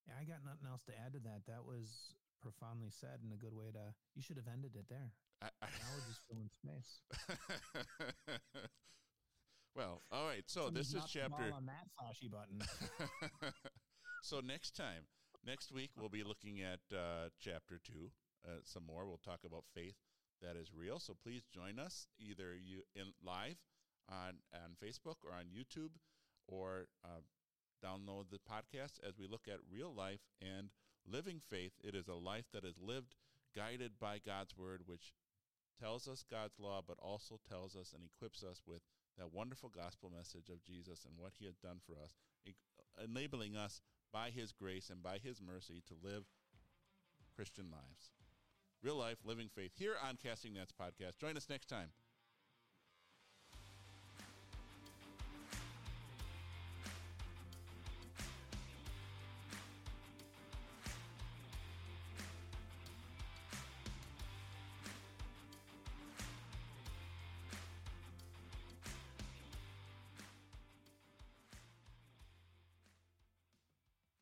Yeah, I got nothing else to add to that. That was profoundly said, and a good way to, you should have ended it there. I, I, now we're just filling space. Well, all right, so somebody's this is chapter on that flashy button. So next time, next week, we'll be looking at uh, chapter two, uh, some more. We'll talk about faith that is real. So please join us either you in live on, on Facebook or on YouTube, or uh, download the podcast as we look at real life and living faith. It is a life that is lived, guided by God's word, which tells us God's law, but also tells us and equips us with that wonderful gospel message of Jesus and what he has done for us, enabling us by his grace and by his mercy to live Christian lives. Real life, living faith, here on Casting Nets Podcast. Join us next time.